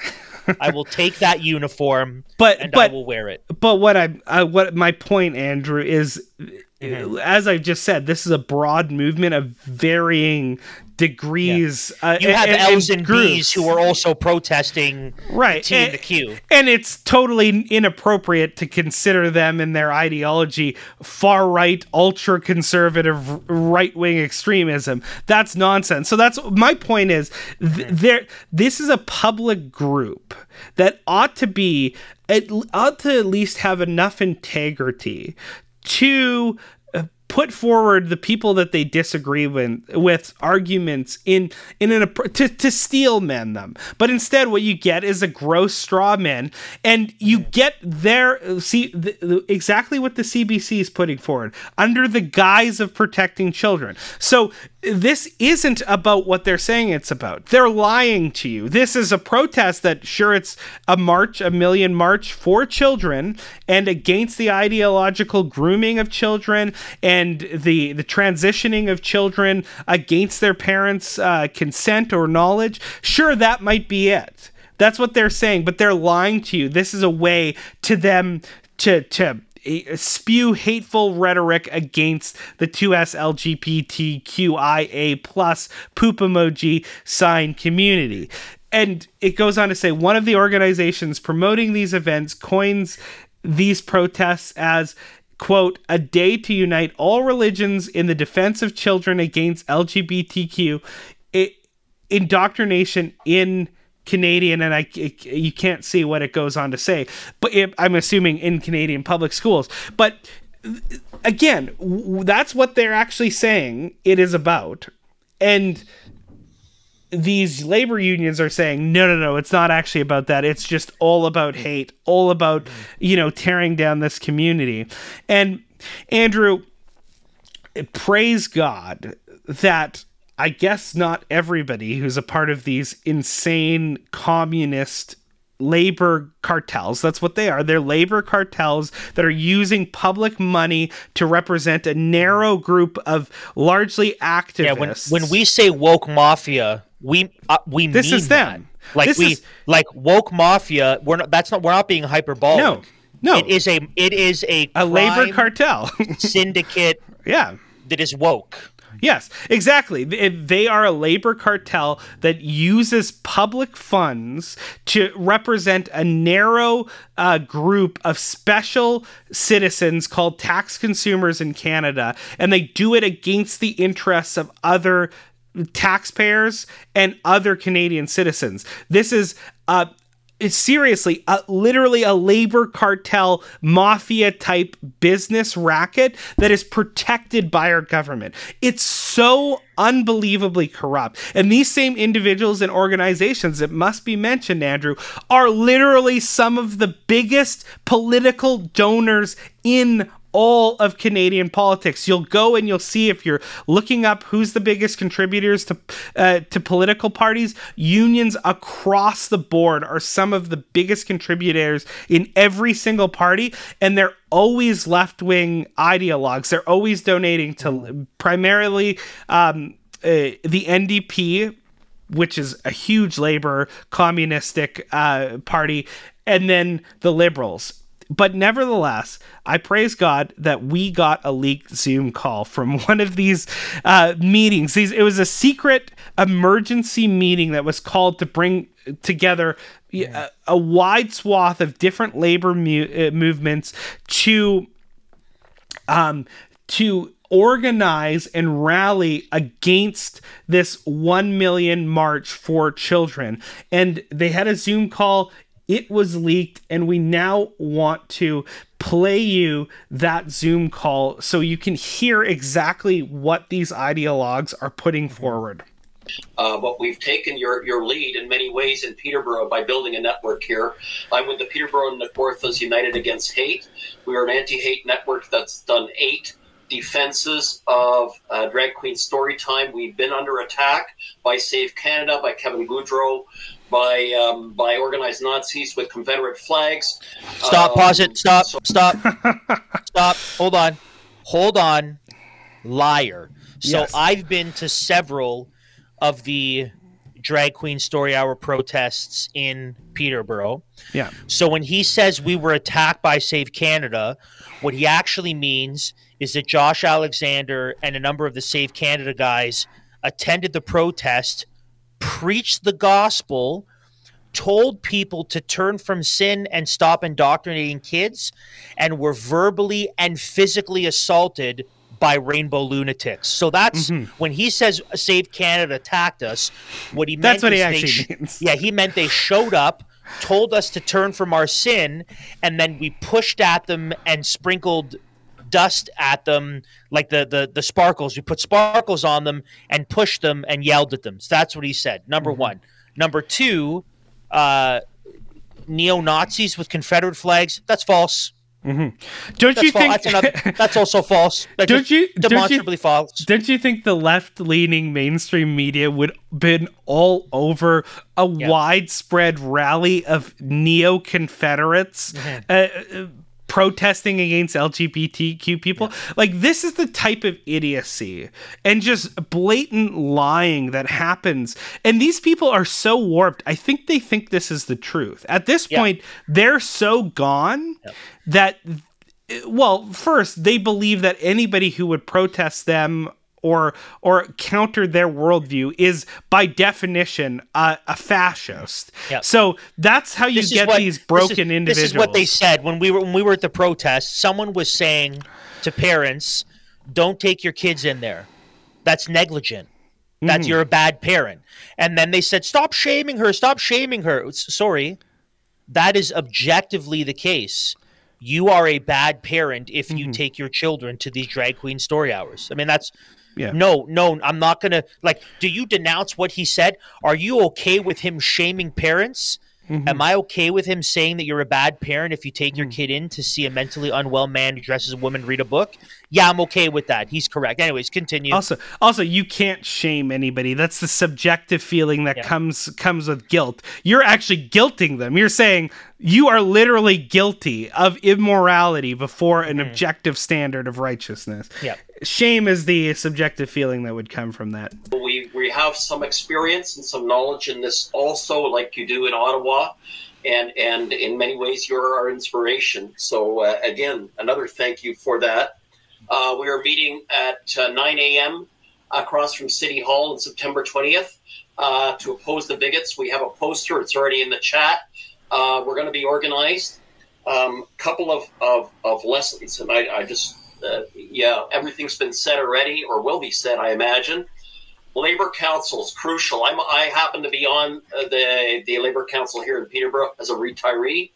I will take that uniform, but, and but, I will wear it. But what I, I what my point, Andrew, is, mm-hmm. as I've just said, this is a broad movement of varying degrees. Yeah. You uh, have and, L's and, and B's who are also protesting right. the T and the Q. And it's totally inappropriate to consider them in their ideology far-right, ultra-conservative, right-wing extremism. That's nonsense. So that's my point is th- mm-hmm. there. This is a public group that ought to be it ought to at least have enough integrity to put forward the people that they disagree with, with arguments in in an to to steel man them, but instead what you get is a gross straw man, and you get their see the, the, exactly what the C B C is putting forward under the guise of protecting children. So this isn't about what they're saying it's about. They're lying to you. This is a protest that sure it's a march, a million march for children and against the ideological grooming of children and. And the, the transitioning of children against their parents' uh, consent or knowledge, sure, that might be it. That's what they're saying, but they're lying to you. This is a way to them to to spew hateful rhetoric against the two S L G B T Q I A plus poop emoji sign community. And it goes on to say, one of the organizations promoting these events coins these protests as, quote, a day to unite all religions in the defense of children against L G B T Q indoctrination in Canadian, and I, it, you can't see what it goes on to say, but it, I'm assuming in Canadian public schools. But again, w- that's what they're actually saying it is about. And these labor unions are saying, no, no, no, it's not actually about that. It's just all about hate, all about, you know, tearing down this community. And Andrew, praise God that I guess not everybody who's a part of these insane communist labor cartels, that's what they are. They're labor cartels that are using public money to represent a narrow group of largely activists. Yeah, when, when we say woke mafia, we uh, we this mean is them. That. Like this we is... like woke mafia. We're not. That's not. We're not being hyperbolic. No, no. It is a. It is a. A labor cartel syndicate. Yeah, that is woke. Yes, exactly. They are a labor cartel that uses public funds to represent a narrow uh, group of special citizens called tax consumers in Canada, and they do it against the interests of other taxpayers and other Canadian citizens. This is uh, seriously, uh, literally a labor cartel, mafia-type business racket that is protected by our government. It's so unbelievably corrupt. And these same individuals and organizations, it must be mentioned, Andrew, are literally some of the biggest political donors in all of Canadian politics. You'll go and you'll see, if you're looking up who's the biggest contributors to uh, to political parties, unions across the board are some of the biggest contributors in every single party, and they're always left-wing ideologues. They're always donating to primarily um, uh, the N D P, which is a huge labor communistic uh, party, and then the Liberals. But nevertheless, I praise God that we got a leaked Zoom call from one of these uh, meetings. These it was a secret emergency meeting that was called to bring together a, a wide swath of different labor mu- uh, movements to um, to organize and rally against this One Million March for Children. And they had a Zoom call. It was leaked, and we now want to play you that Zoom call so you can hear exactly what these ideologues are putting forward. Uh, but we've taken your, your lead in many ways in Peterborough by building a network here. I'm with the Peterborough Kawarthas United Against Hate. We are an anti-hate network that's done eight defenses of uh, drag queen story time. We've been under attack by Save Canada, by Kevin Goudreau, by um, by organized Nazis with Confederate flags. Stop, um, pause it, stop, so- stop, stop, hold on, hold on, liar. So yes. I've been to several of the drag queen story hour protests in Peterborough. Yeah. So when he says we were attacked by Save Canada, what he actually means is that Josh Alexander and a number of the Save Canada guys attended the protest, preached the gospel, told people to turn from sin and stop indoctrinating kids, and were verbally and physically assaulted by rainbow lunatics. So that's mm-hmm. when he says Save Canada attacked us, what he meant that's what is he actually sh- means. Yeah, he meant they showed up, told us to turn from our sin, and then we pushed at them and sprinkled dust at them, like the the the sparkles. We put sparkles on them and pushed them and yelled at them. So that's what he said, number mm-hmm. one. Number two, uh, neo-Nazis with Confederate flags, that's false. Mm-hmm. Don't that's you false. think that's, another, that's also false? Like don't you demonstrably don't you, false? Don't you think the left-leaning mainstream media would been all over a yeah. widespread rally of neo-Confederates mm-hmm. uh, protesting against L G B T Q people? Yeah. Like this is the type of idiocy and just blatant lying that happens. And these people are so warped. I think they think this is the truth. At this yeah. point, they're so gone. Yeah. That, well, first, they believe that anybody who would protest them or or counter their worldview is, by definition, uh, a fascist. Yep. So that's how you this get what, these broken this is, individuals. This is what they said when we were when we were at the protest. Someone was saying to parents, "Don't take your kids in there. That's negligent. That's mm. you're a bad parent." And then they said, "Stop shaming her. Stop shaming her." Sorry, that is objectively the case. You are a bad parent if you mm-hmm. take your children to these drag queen story hours. I mean, that's yeah. no, no, I'm not going to like, do you denounce what he said? Are you okay with him shaming parents? Mm-hmm. Am I okay with him saying that you're a bad parent if you take mm-hmm. your kid in to see a mentally unwell man who dresses a woman read a book? Yeah, I'm okay with that. He's correct. Anyways, continue. Also, also, you can't shame anybody. That's the subjective feeling that yeah. comes comes with guilt. You're actually guilting them. You're saying you are literally guilty of immorality before an mm. objective standard of righteousness. Yeah. Shame is the subjective feeling that would come from that. We we have some experience and some knowledge in this also, like you do in Ottawa. And and in many ways, you're our inspiration. So uh, again, another thank you for that. Uh, we are meeting at uh, nine a.m. across from City Hall on September twentieth uh, to oppose the bigots. We have a poster. It's already in the chat. Uh, we're going to be organized. A um, couple of, of, of lessons. And I, I just, uh, yeah, everything's been said already or will be said, I imagine. Labor Council is crucial. I'm, I happen to be on the, the Labor Council here in Peterborough as a retiree.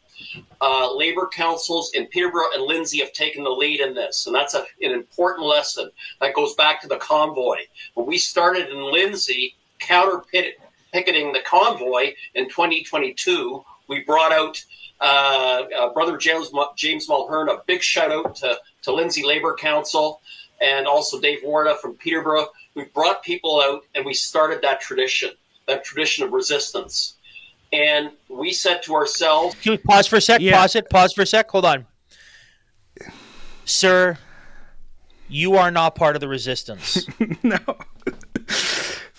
Uh, labor councils in Peterborough and Lindsay have taken the lead in this, and that's a, an important lesson that goes back to the convoy. When we started in Lindsay counter picketing the convoy in twenty twenty-two, we brought out uh, uh, Brother James, James Mulhern. A big shout out to, to Lindsay Labor Council and also Dave Warda from Peterborough. We brought people out and we started that tradition, that tradition of resistance. And we said to ourselves... Can we pause for a sec? Yeah. Pause it. Pause for a sec. Hold on. Sir, you are not part of the resistance. No.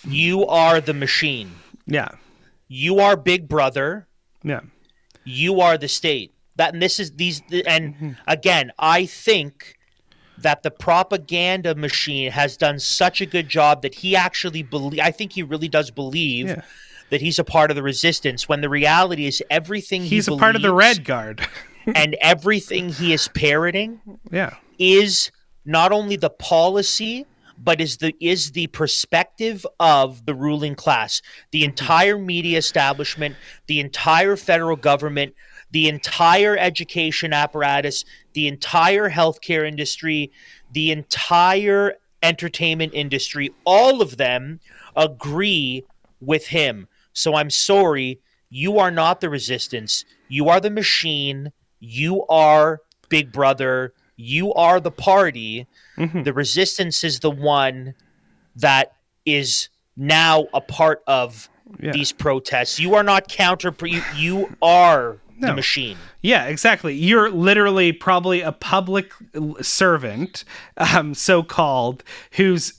You are the machine. Yeah. You are Big Brother. Yeah. You are the state. That and this is these and mm-hmm. again, I think that the propaganda machine has done such a good job that he actually believe I think he really does believe yeah. that he's a part of the resistance, when the reality is everything he He's a part of the Red Guard. And everything he is parroting yeah. is not only the policy, but is the is the perspective of the ruling class, the entire media establishment, the entire federal government, the entire education apparatus, the entire healthcare industry, the entire entertainment industry, all of them agree with him. So I'm sorry, you are not the resistance. You are the machine. You are Big Brother. You are the party. Mm-hmm. The resistance is the one that is now a part of yeah. these protests. You are not counter. You, you are no. the machine. Yeah, exactly. You're literally probably a public servant, um, so-called, who's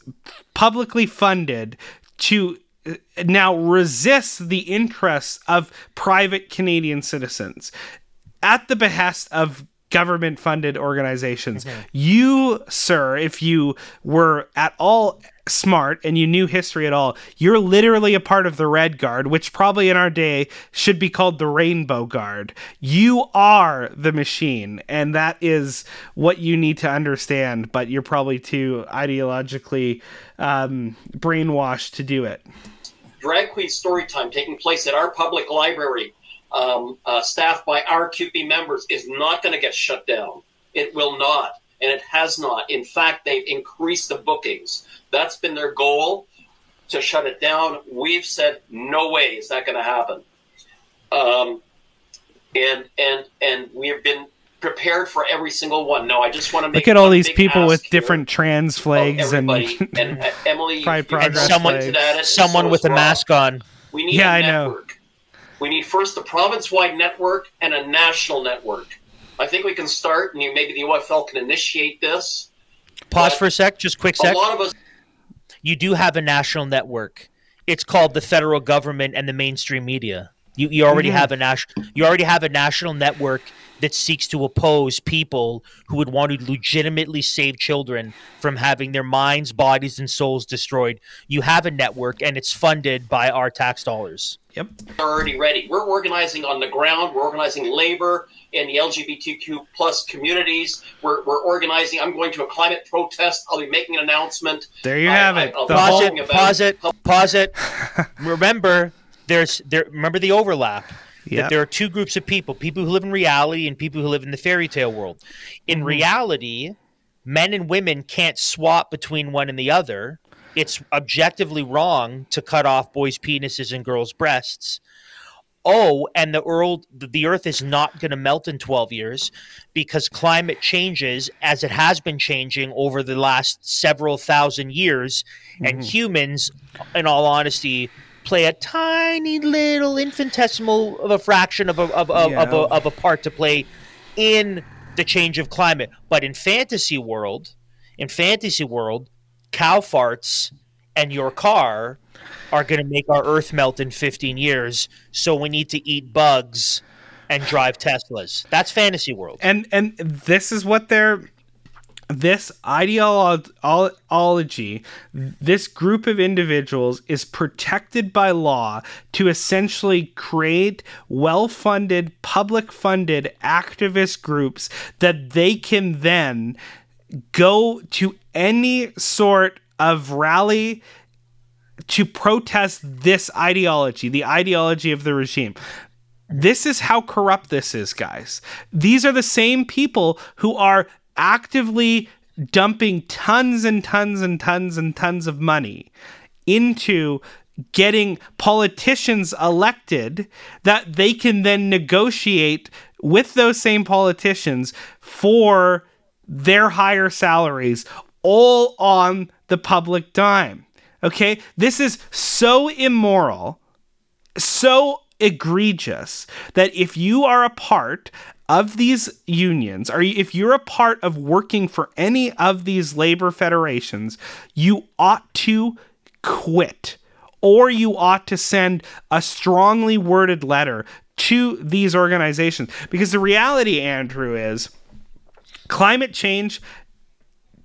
publicly funded to now resist the interests of private Canadian citizens at the behest of government-funded organizations. Mm-hmm. You, sir, if you were at all smart and you knew history at all, you're literally a part of the Red Guard, which probably in our day should be called the Rainbow Guard. You are the machine, and that is what you need to understand, but you're probably too ideologically um, brainwashed to do it. Drag Queen Storytime taking place at our public library, um, uh, staffed by our Q P members, is not going to get shut down. It will not, and it has not. In fact, they've increased the bookings. That's been their goal, to shut it down. We've said, no way is that going to happen. Um, and and and we have been prepared for every single one. No, I just want to make... Look at all these people with different trans flags and... and uh, Emily, and someone, someone with a mask on. We need a network. We need first the province-wide network and a national network. I think we can start, and you, maybe the U F L can initiate this. Pause for a sec, just quick sec. A lot of us... You do have a national network. It's called the federal government and the mainstream media. You you already mm-hmm. have a national you already have a national network that seeks to oppose people who would want to legitimately save children from having their minds, bodies, and souls destroyed. You have a network, and it's funded by our tax dollars. Yep. We're already ready. We're organizing on the ground. We're organizing labor in the L G B T Q plus communities. We're, we're organizing. I'm going to a climate protest. I'll be making an announcement. There you I, have I, it. I'll pause it, about pause it. How- pause it. Remember, there's there. Remember the overlap. Yep. That there are two groups of people, people who live in reality and people who live in the fairy tale world. In reality, men and women can't swap between one and the other. It's objectively wrong to cut off boys' penises and girls' breasts. Oh, and the, world, the earth is not going to melt in twelve years because climate changes as it has been changing over the last several thousand years. Mm-hmm. And humans, in all honesty, play a tiny little infinitesimal of a fraction of a of, of, yeah. of a of a part to play in the change of climate. But in fantasy world, in fantasy world, cow farts and your car are going to make our earth melt in fifteen years. So we need to eat bugs and drive Teslas. That's fantasy world. And and this is what they're. This ideology, this group of individuals is protected by law to essentially create well-funded, public-funded activist groups that they can then go to any sort of rally to protest this ideology, the ideology of the regime. This is how corrupt this is, guys. These are the same people who are actively dumping tons and tons and tons and tons of money into getting politicians elected that they can then negotiate with those same politicians for their higher salaries, all on the public dime. Okay? This is so immoral, so egregious, that if you are a part of these unions, or if you're a part of working for any of these labor federations, you ought to quit, or you ought to send a strongly worded letter to these organizations. Because the reality, Andrew, is climate change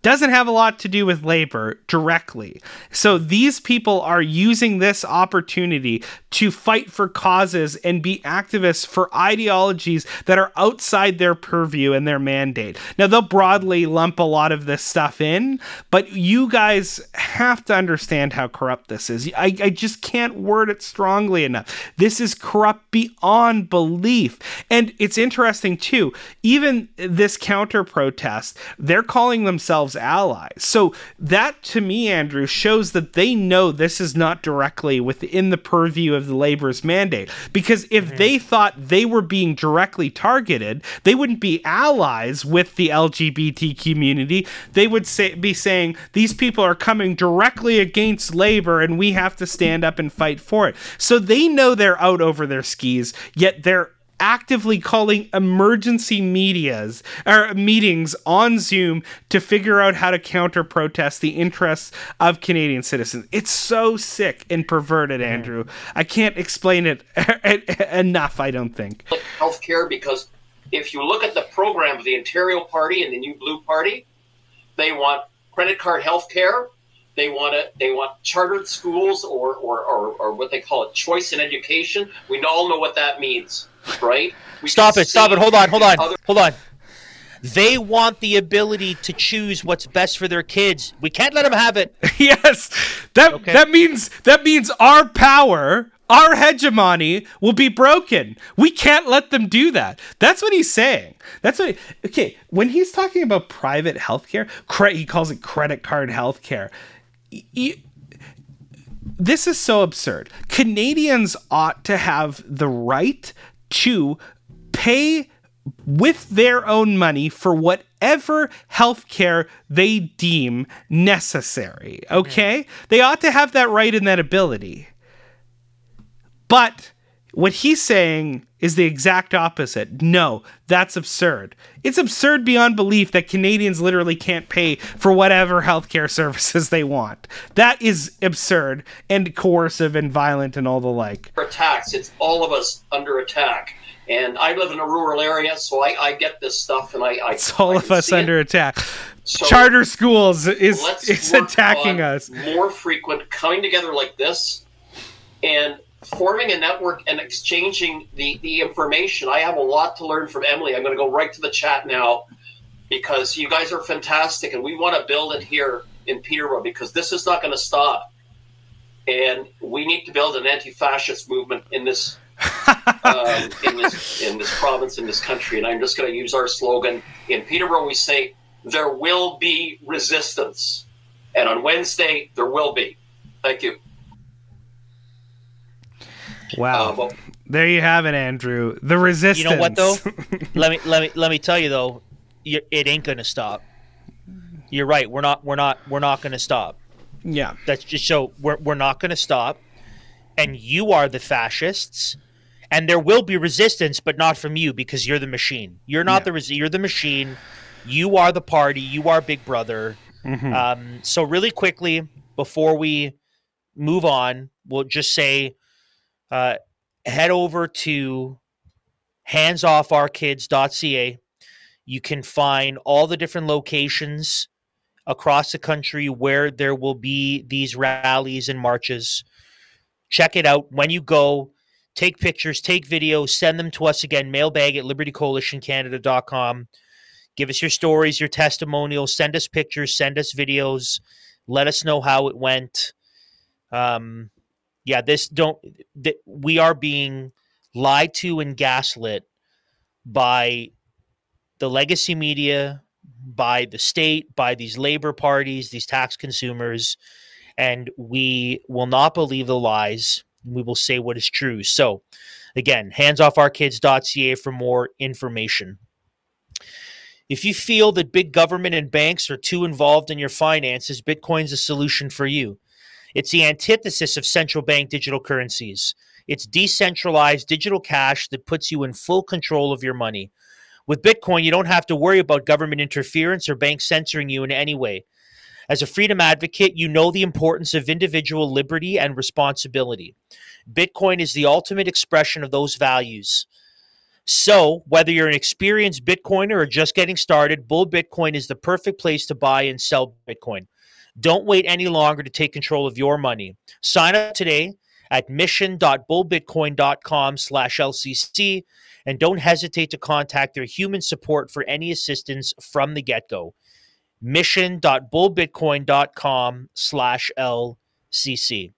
doesn't have a lot to do with labor directly. So these people are using this opportunity to fight for causes and be activists for ideologies that are outside their purview and their mandate. Now, they'll broadly lump a lot of this stuff in, but you guys have to understand how corrupt this is. I, I just can't word it strongly enough. This is corrupt beyond belief. And it's interesting, too, even this counter-protest, they're calling themselves allies. So that, to me, Andrew, shows that they know this is not directly within the purview of the labor's mandate. Because if mm-hmm. they thought they were being directly targeted, they wouldn't be allies with the L G B T community. They would say, be saying, these people are coming directly against labor and we have to stand up and fight for it. So they know they're out over their skis, yet they're actively calling emergency medias or meetings on Zoom to figure out how to counter protest the interests of Canadian citizens. It's so sick and perverted, mm. Andrew. I can't explain it enough, I don't think. Healthcare, because if you look at the program of the Ontario Party and the New Blue Party, they want credit card healthcare. They want it. They want chartered schools or, or, or, or what they call it, choice in education. We all know what that means. Right? We stop it, stop it, hold on, hold on, other- hold on. They want the ability to choose what's best for their kids. We can't let them have it. Yes, that okay. that means that means our power, our hegemony will be broken. We can't let them do that. That's what he's saying. That's what. He, okay, when he's talking about private healthcare, cre- he calls it credit card healthcare. You, this is so absurd. Canadians ought to have the right to pay with their own money for whatever healthcare they deem necessary. Okay? Mm. They ought to have that right and that ability. But what he's saying is the exact opposite. No, that's absurd. It's absurd beyond belief that Canadians literally can't pay for whatever healthcare services they want. That is absurd and coercive and violent and all the like. Attacks. It's all of us under attack. And I live in a rural area, so I, I get this stuff. And I, I It's all I of us under it. attack. So charter schools is, is attacking us. More frequent coming together like this and forming a network and exchanging the, the information. I have a lot to learn from Emily. I'm going to go right to the chat now because you guys are fantastic, and we want to build it here in Peterborough because this is not going to stop. And we need to build an anti-fascist movement in this um, in this in this province, in this country. And I'm just going to use our slogan. In Peterborough, we say, there will be resistance. And on Wednesday, there will be. Thank you. Wow. Uh, well, there you have it, Andrew. The resistance. You know what, though? let me let me let me tell you though, you, it ain't gonna stop. You're right. We're not we're not we're not gonna stop. Yeah. That's just so we're we're not gonna stop. And you are the fascists, and there will be resistance, but not from you because you're the machine. You're not yeah. the res- you're the machine. You are the party. You are Big Brother. Mm-hmm. Um, so really quickly before we move on, we'll just say. Uh, head over to hands off our kids dot c a. You can find all the different locations across the country where there will be these rallies and marches. Check it out. When you go, take pictures, take videos, send them to us again, mailbag at liberty coalition canada dot com. Give us your stories, your testimonials, send us pictures, send us videos. Let us know how it went. Um, Yeah, this don't. Th- we are being lied to and gaslit by the legacy media, by the state, by these labor parties, these tax consumers, and we will not believe the lies. We will say what is true. So, again, hands off our kids dot c a for more information. If you feel that big government and banks are too involved in your finances, Bitcoin's a solution for you. It's the antithesis of central bank digital currencies. It's decentralized digital cash that puts you in full control of your money. With Bitcoin, you don't have to worry about government interference or banks censoring you in any way. As a freedom advocate, you know the importance of individual liberty and responsibility. Bitcoin is the ultimate expression of those values. So whether you're an experienced Bitcoiner or just getting started, Bull Bitcoin is the perfect place to buy and sell Bitcoin. Don't wait any longer to take control of your money. Sign up today at mission dot bull bitcoin dot com slash L C C and don't hesitate to contact their human support for any assistance from the get-go. mission dot bull bitcoin dot com slash L C C.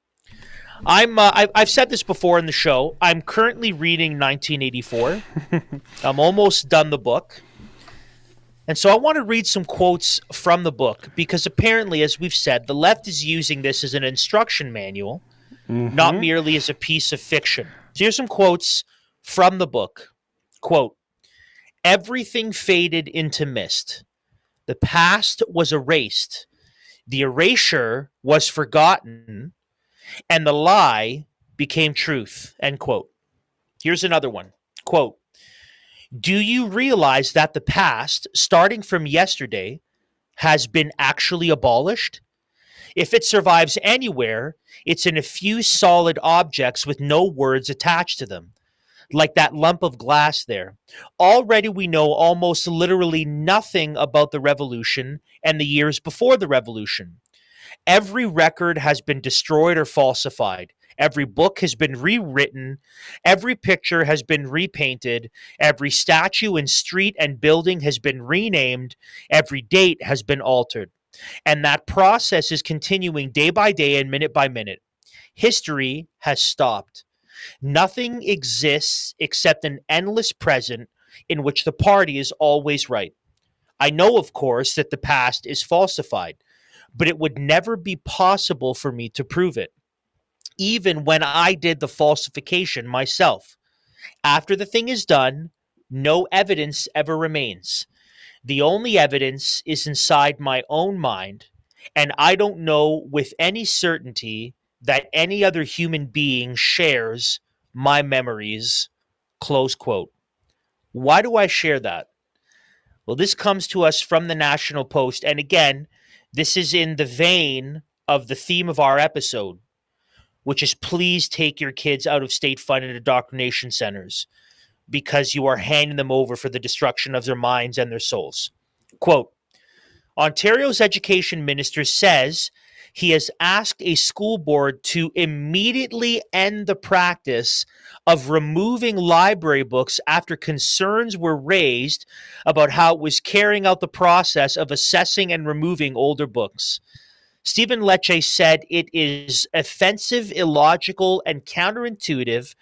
I'm, uh, I've, I've said this before in the show. I'm currently reading nineteen eighty-four. I'm almost done the book. And so I want to read some quotes from the book because apparently, as we've said, the left is using this as an instruction manual, mm-hmm. not merely as a piece of fiction. So here's some quotes from the book. Quote, "Everything faded into mist. The past was erased. The erasure was forgotten. And the lie became truth," end quote. Here's another one, quote, "Do you realize that the past, starting from yesterday, has been actually abolished? If it survives anywhere, it's in a few solid objects with no words attached to them, like that lump of glass there. Already we know almost literally nothing about the revolution and the years before the revolution. Every record has been destroyed or falsified. Every book has been rewritten. Every picture has been repainted. Every statue and street and building has been renamed. Every date has been altered. And that process is continuing day by day and minute by minute. History has stopped. Nothing exists except an endless present in which the party is always right. I know, of course, that the past is falsified, but it would never be possible for me to prove it, even when I did the falsification myself. After the thing is done, no evidence ever remains. The only evidence is inside my own mind, and I don't know with any certainty that any other human being shares my memories," close quote. Why do I share that? Well, this comes to us from the National Post, and again, this is in the vein of the theme of our episode, which is please take your kids out of state-funded indoctrination centers because you are handing them over for the destruction of their minds and their souls. Quote, "Ontario's education minister says he has asked a school board to immediately end the practice of removing library books after concerns were raised about how it was carrying out the process of assessing and removing older books. Stephen Lecce said it is offensive, illogical, and counterintuitive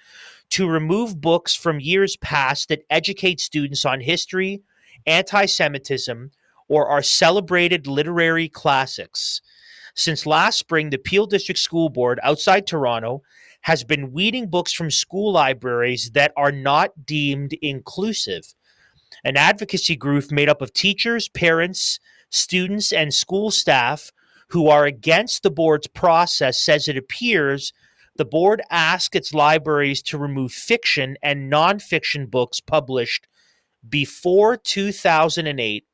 to remove books from years past that educate students on history, anti-Semitism, or our celebrated literary classics. Since last spring, the Peel District School Board outside Toronto has been weeding books from school libraries that are not deemed inclusive. An advocacy group made up of teachers, parents, students, and school staff who are against the board's process says it appears the board asked its libraries to remove fiction and nonfiction books published before two thousand eight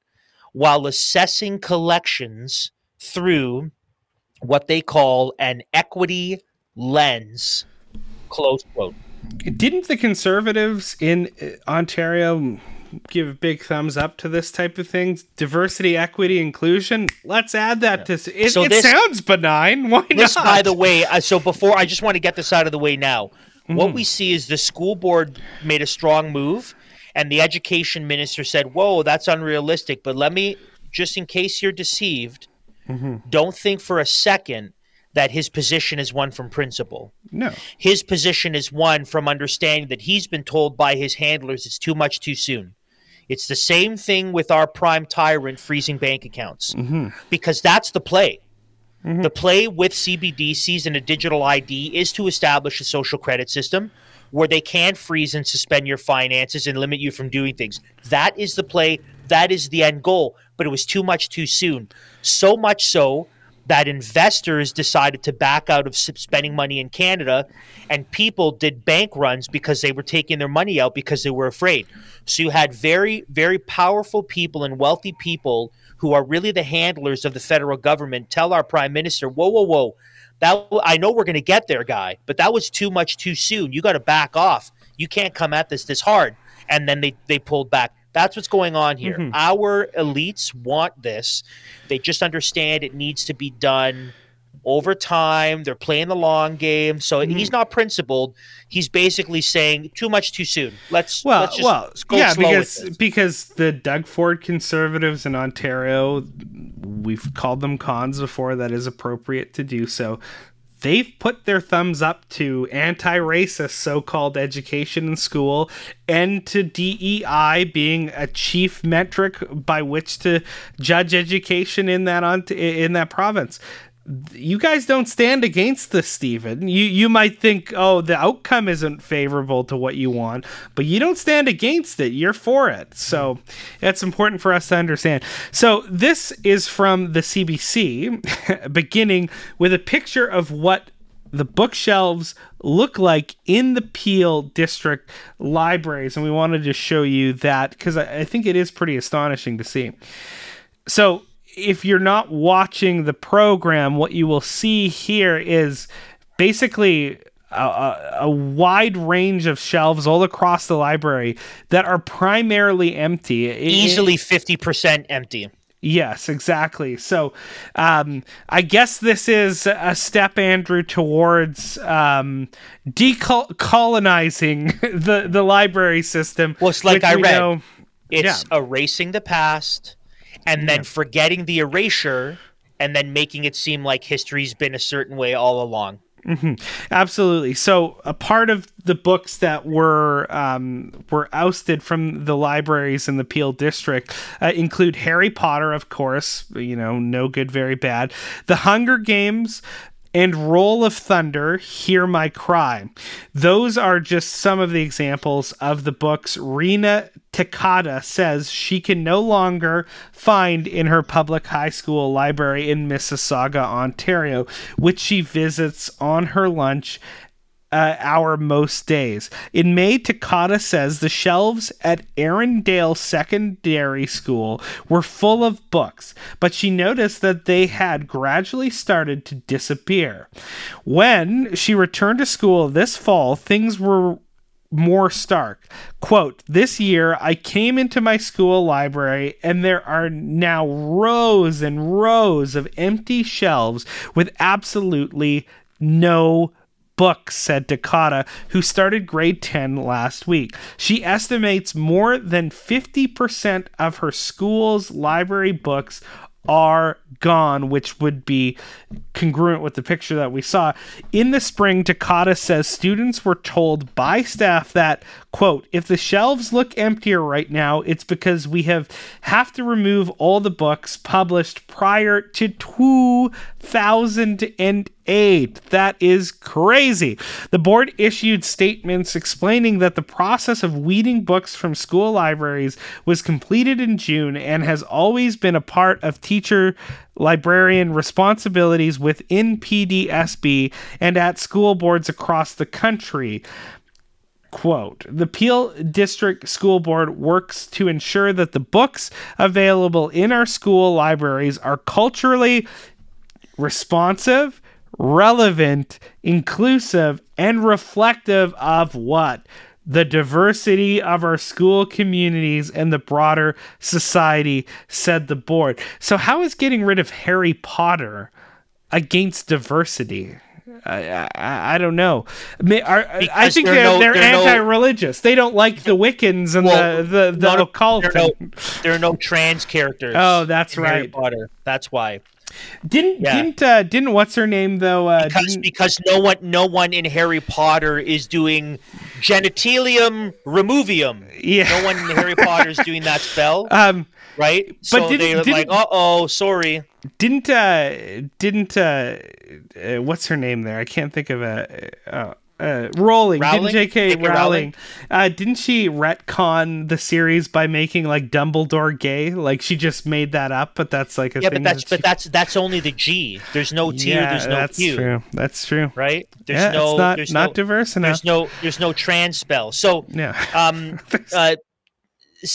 while assessing collections through what they call an equity lens," close quote. Didn't the Conservatives in Ontario give big thumbs up to this type of thing? Diversity, equity, inclusion. Let's add that yeah. to it. So it this, sounds benign. Why this, not? By the way, uh, so before I just want to get this out of the way now. Mm-hmm. What we see is the school board made a strong move, and the education minister said, "Whoa, that's unrealistic." But let me, just in case you're deceived, mm-hmm. don't think for a second that his position is one from principle. No. His position is one from understanding that he's been told by his handlers it's too much too soon. It's the same thing with our prime tyrant freezing bank accounts mm-hmm. because that's the play. Mm-hmm. The play with C B D Cs and a digital I D is to establish a social credit system where they can freeze and suspend your finances and limit you from doing things. That is the play. That is the end goal. But it was too much too soon. So much so that investors decided to back out of spending money in Canada, and people did bank runs because they were taking their money out because they were afraid. So you had very, very powerful people and wealthy people who are really the handlers of the federal government tell our prime minister, whoa, whoa, whoa, that, I know we're going to get there, guy, but that was too much too soon. You got to back off. You can't come at this this hard. and then they, they pulled back. That's what's going on here. Mm-hmm. Our elites want this. They just understand it needs to be done over time. They're playing the long game. So mm-hmm. he's not principled. He's basically saying too much too soon. Let's, well, let's just well, go yeah, slow because, with this. Because the Doug Ford Conservatives in Ontario, we've called them cons before. That is appropriate to do so. They've put their thumbs up to anti-racist so-called education in school and to D E I being a chief metric by which to judge education in that on- in that province. You guys don't stand against this, Stephen. You you might think, oh, the outcome isn't favorable to what you want, but you don't stand against it. You're for it. So that's important for us to understand. So this is from the C B C, beginning with a picture of what the bookshelves look like in the Peel District libraries. And we wanted to show you that because I, I think it is pretty astonishing to see. So if you're not watching the program, what you will see here is basically a, a wide range of shelves all across the library that are primarily empty. Easily fifty percent empty. Yes, exactly. So um, I guess this is a step, Andrew, towards um, decolonizing the, the library system. Well, it's like I read. Know, it's yeah. erasing the past. And then yeah. forgetting the erasure and then making it seem like history's been a certain way all along. Mm-hmm. Absolutely. So a part of the books that were um, were ousted from the libraries in the Peel District uh, include Harry Potter, of course, you know, no good, very bad. The Hunger Games and Roll of Thunder, Hear My Cry. Those are just some of the examples of the books Rena Takada says she can no longer find in her public high school library in Mississauga, Ontario, which she visits on her lunch uh, hour most days. In May, Takada says the shelves at Erindale Secondary School were full of books, but she noticed that they had gradually started to disappear. When she returned to school this fall, things were more stark. Quote, this year I came into my school library and there are now rows and rows of empty shelves with absolutely no books, said Dakota, who started grade ten last week. She estimates more than fifty percent of her school's library books are gone, which would be congruent with the picture that we saw. In the spring, Takata says students were told by staff that, quote, if the shelves look emptier right now, it's because we have have to remove all the books published prior to two thousand eight. That is crazy. The board issued statements explaining that the process of weeding books from school libraries was completed in June and has always been a part of teacher librarian responsibilities within P D S B and at school boards across the country. Quote, the Peel District School Board works to ensure that the books available in our school libraries are culturally responsive, relevant, inclusive, and reflective of what? The diversity of our school communities and the broader society, said the board. So how is getting rid of Harry Potter against diversity? I, I, I don't know. Are, I think they're, they're, no, they're, they're anti-religious. No, they don't like the Wiccans and well, the, the, the occult. There are, no, there are no trans characters. Oh, that's right. Harry Potter. That's why. Didn't yeah. didn't uh, didn't what's her name though? Uh, because because no one no one in Harry Potter is doing genitalium removium. Yeah. No one in Harry Potter is doing that spell. Um, right. But so they're like, uh oh, sorry. Didn't uh, didn't uh, uh, what's her name there? I can't think of a. Uh, Uh, Rowling, Rowling, didn't J K. Rowling, Rowling. Uh, didn't she retcon the series by making like Dumbledore gay? Like she just made that up, but that's like a yeah, thing. Yeah, but that's that but she... that's that's only the G. There's no T. Yeah, or there's no that's Q. True. That's true. Right? There's yeah, no. It's not, there's not no, diverse enough. There's no. There's no trans spell. So yeah. um, uh,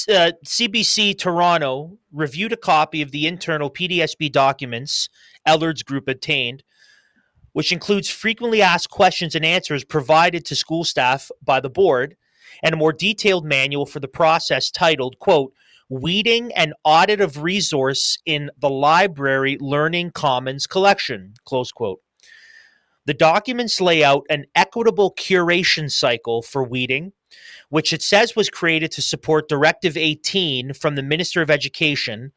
uh, C B C Toronto reviewed a copy of the internal P D S B documents Ellard's group obtained, which includes frequently asked questions and answers provided to school staff by the board and a more detailed manual for the process titled, quote, Weeding and Audit of Resource in the Library Learning Commons Collection, close quote. The documents lay out an equitable curation cycle for weeding, which it says was created to support Directive eighteen from the Minister of Education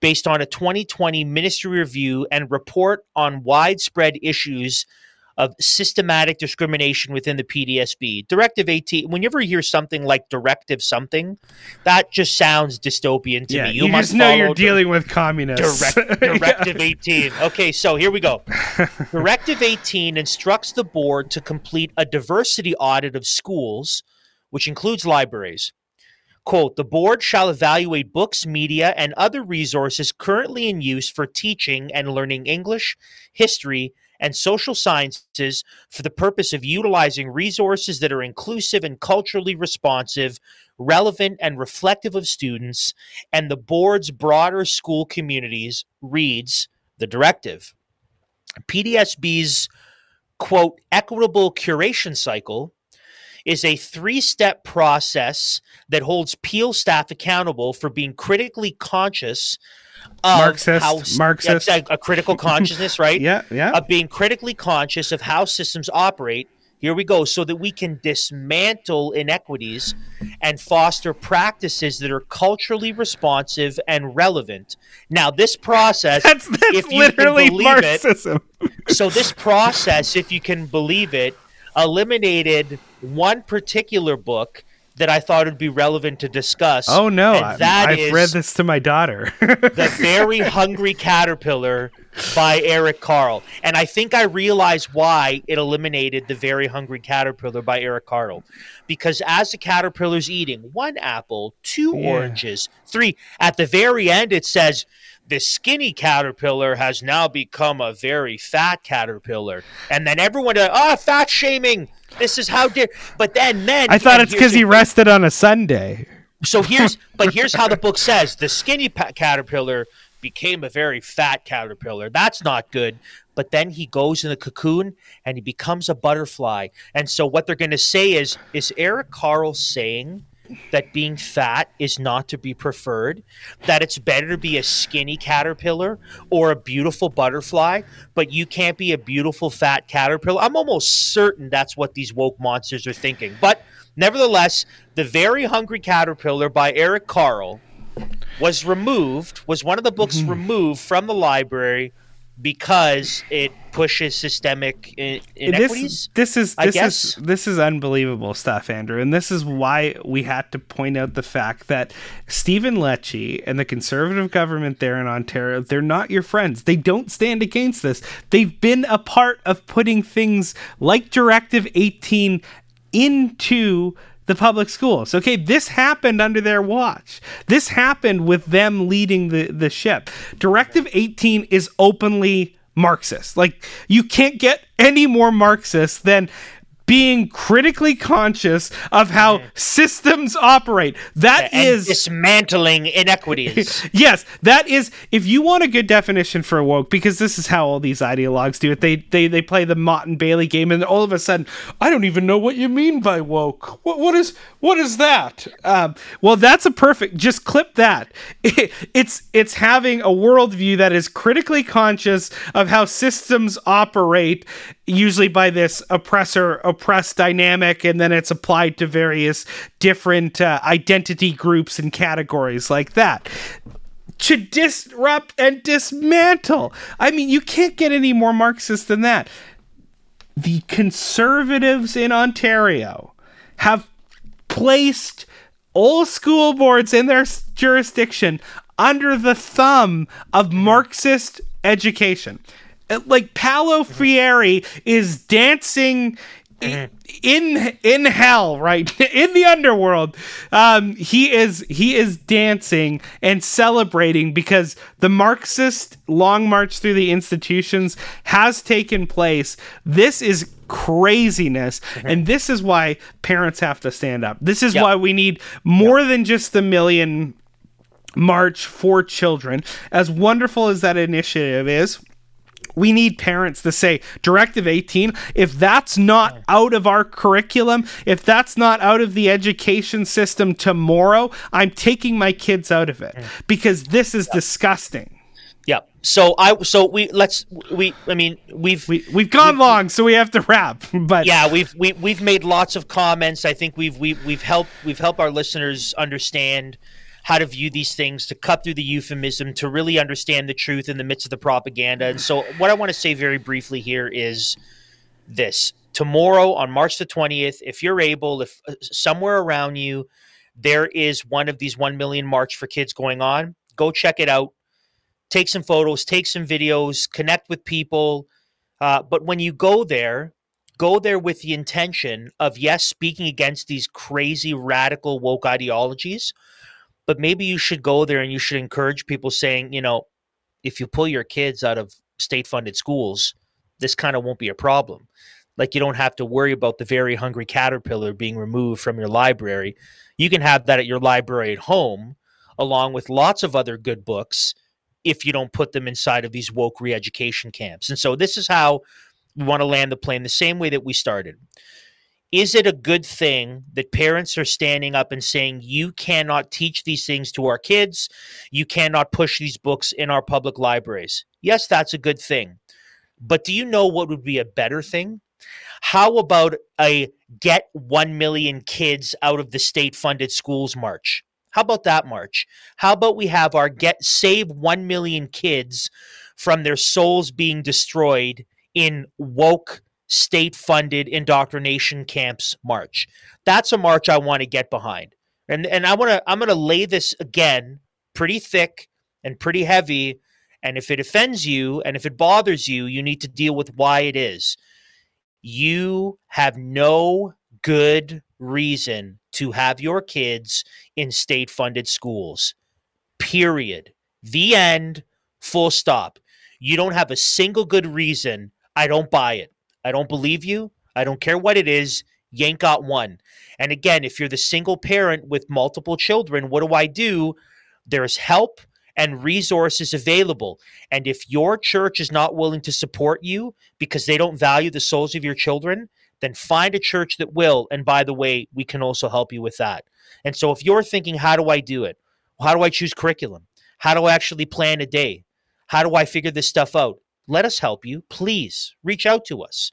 based on a twenty twenty ministry review and report on widespread issues of systematic discrimination within the P D S B. Directive eighteen, whenever you hear something like Directive something, that just sounds dystopian to yeah, me. You, you must just know you're dealing with communists. Direct, Directive yeah. eighteen. Okay, so here we go. Directive eighteen instructs the board to complete a diversity audit of schools, which includes libraries. Quote, the board shall evaluate books, media, and other resources currently in use for teaching and learning English, history, and social sciences for the purpose of utilizing resources that are inclusive and culturally responsive, relevant and reflective of students, and the board's broader school communities, reads the directive. P D S B's, quote, equitable curation cycle is a three-step process that holds Peel staff accountable for being critically conscious of Marxist, how Marxist. A, a critical consciousness, right? yeah, yeah. Of being critically conscious of how systems operate. Here we go, so that we can dismantle inequities and foster practices that are culturally responsive and relevant. Now, this process, that's, that's if you literally can believe Marxism. it, so this process, if you can believe it, eliminated one particular book that I thought would be relevant to discuss. Oh, no. And that I've is read this to my daughter. The Very Hungry Caterpillar by Eric Carle. And I think I realized why it eliminated The Very Hungry Caterpillar by Eric Carle. Because as the caterpillar's eating one apple, two yeah. oranges, three, at the very end it says, the skinny caterpillar has now become a very fat caterpillar. And then everyone, oh, fat shaming. This is how dare. But then, then. I thought it's because he rested on a Sunday. So here's, but here's how the book says. The skinny pa- caterpillar became a very fat caterpillar. That's not good. But then he goes in the cocoon and he becomes a butterfly. And so what they're going to say is, is Eric Carle saying that being fat is not to be preferred, that it's better to be a skinny caterpillar or a beautiful butterfly, but you can't be a beautiful fat caterpillar? I'm almost certain that's what these woke monsters are thinking. But nevertheless, The Very Hungry Caterpillar by Eric Carle was removed, was one of the books mm-hmm. removed from the library because it pushes systemic in- inequities. This, this is this is this is unbelievable stuff, Andrew, and this is why we had to point out the fact that Stephen Lecce and the Conservative government there in Ontario, they're not your friends. They don't stand against this. They've been a part of putting things like Directive eighteen into the public schools. Okay, this happened under their watch. This happened with them leading the, the ship. Directive eighteen is openly Marxist. Like, you can't get any more Marxist than being critically conscious of how mm-hmm. systems operate. That and is dismantling inequities. Yes, that is. If you want a good definition for woke, because this is how all these ideologues do it, they they they play the Mott and Bailey game, and all of a sudden, I don't even know what you mean by woke. What what is what is that? Um, well, that's a perfect. Just clip that. It, it's it's having a worldview that is critically conscious of how systems operate, usually by this oppressor oppressed dynamic, and then it's applied to various different uh, identity groups and categories like that to disrupt and dismantle. I mean, you can't get any more Marxist than that. The Conservatives in Ontario have placed all school boards in their jurisdiction under the thumb of Marxist education. Like, Paolo Freire is dancing in in hell, right? In the underworld. Um, he is he is dancing and celebrating because the Marxist long march through the institutions has taken place. This is craziness. Mm-hmm. And this is why parents have to stand up. This is yep. why we need more yep. than just the Million March for Children. As wonderful as that initiative is, we need parents to say, Directive eighteen, if that's not out of our curriculum, if that's not out of the education system tomorrow, I'm taking my kids out of it, because this is disgusting. Yeah. So I, so we, let's, we, I mean, we've, we, we've gone we've, long, so we have to wrap, but yeah, we've, we, we've made lots of comments. I think we've, we, we've helped, we've helped our listeners understand how to view these things, to cut through the euphemism, to really understand the truth in the midst of the propaganda. And so what I want to say very briefly here is this: tomorrow on March the twentieth, if you're able, if somewhere around you, there is one of these one million March for Kids going on, go check it out. Take some photos, take some videos, connect with people. Uh, but when you go there, go there with the intention of, yes, speaking against these crazy, radical, woke ideologies, but maybe you should go there and you should encourage people saying, you know, if you pull your kids out of state-funded schools, this kind of won't be a problem. Like, you don't have to worry about the very hungry caterpillar being removed from your library. You can have that at your library at home, along with lots of other good books, if you don't put them inside of these woke re-education camps. And so this is how we want to land the plane, the same way that we started. Is it a good thing that parents are standing up and saying, you cannot teach these things to our kids, you cannot push these books in our public libraries? Yes, that's a good thing. But do you know what would be a better thing? How about a get one million kids out of the state-funded schools march? How about that march? How about we have our get save one million kids from their souls being destroyed in woke, state-funded indoctrination camps march? That's a march I want to get behind. And and I want to I'm going to lay this again pretty thick and pretty heavy, and if it offends you and if it bothers you, you need to deal with why it is. You have no good reason to have your kids in state-funded schools, period. The end, full stop. You don't have a single good reason. I don't buy it. I don't believe you. I don't care what it is. You ain't got one. And again, if you're the single parent with multiple children, what do I do? There's help and resources available. And if your church is not willing to support you because they don't value the souls of your children, then find a church that will. And by the way, we can also help you with that. And so if you're thinking, how do I do it? How do I choose curriculum? How do I actually plan a day? How do I figure this stuff out? Let us help you. Please reach out to us.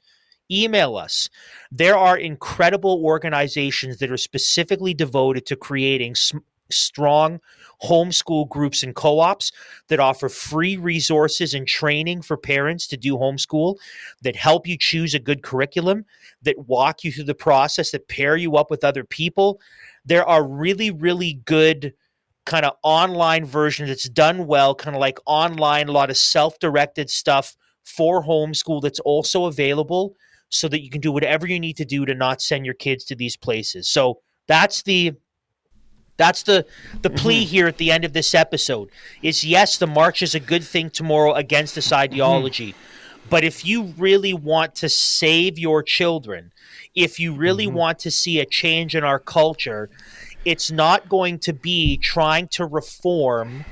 Email us. There are incredible organizations that are specifically devoted to creating sm- strong homeschool groups and co-ops that offer free resources and training for parents to do homeschool, that help you choose a good curriculum, that walk you through the process, that pair you up with other people. There are really, really good kind of online version that's done well, kind of like online, a lot of self-directed stuff for homeschool that's also available so that you can do whatever you need to do to not send your kids to these places. So that's the That's the, the plea mm-hmm. here at the end of this episode is, yes, the march is a good thing tomorrow against this ideology. Mm-hmm. But if you really want to save your children, if you really mm-hmm. want to see a change in our culture, it's not going to be trying to reform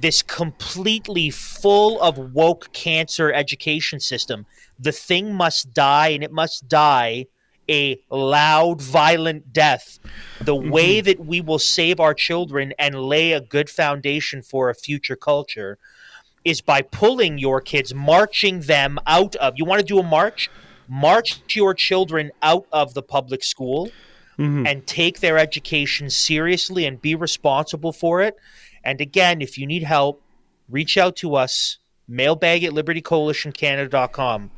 this completely full of woke cancer education system. The thing must die, and it must die a loud, violent death. The way that we will save our children and lay a good foundation for a future culture is by pulling your kids, marching them out of. You want to do a march? March your children out of the public school mm-hmm. and take their education seriously and be responsible for it. And again, if you need help, reach out to us. Mailbag at liberty coalition canada dot com.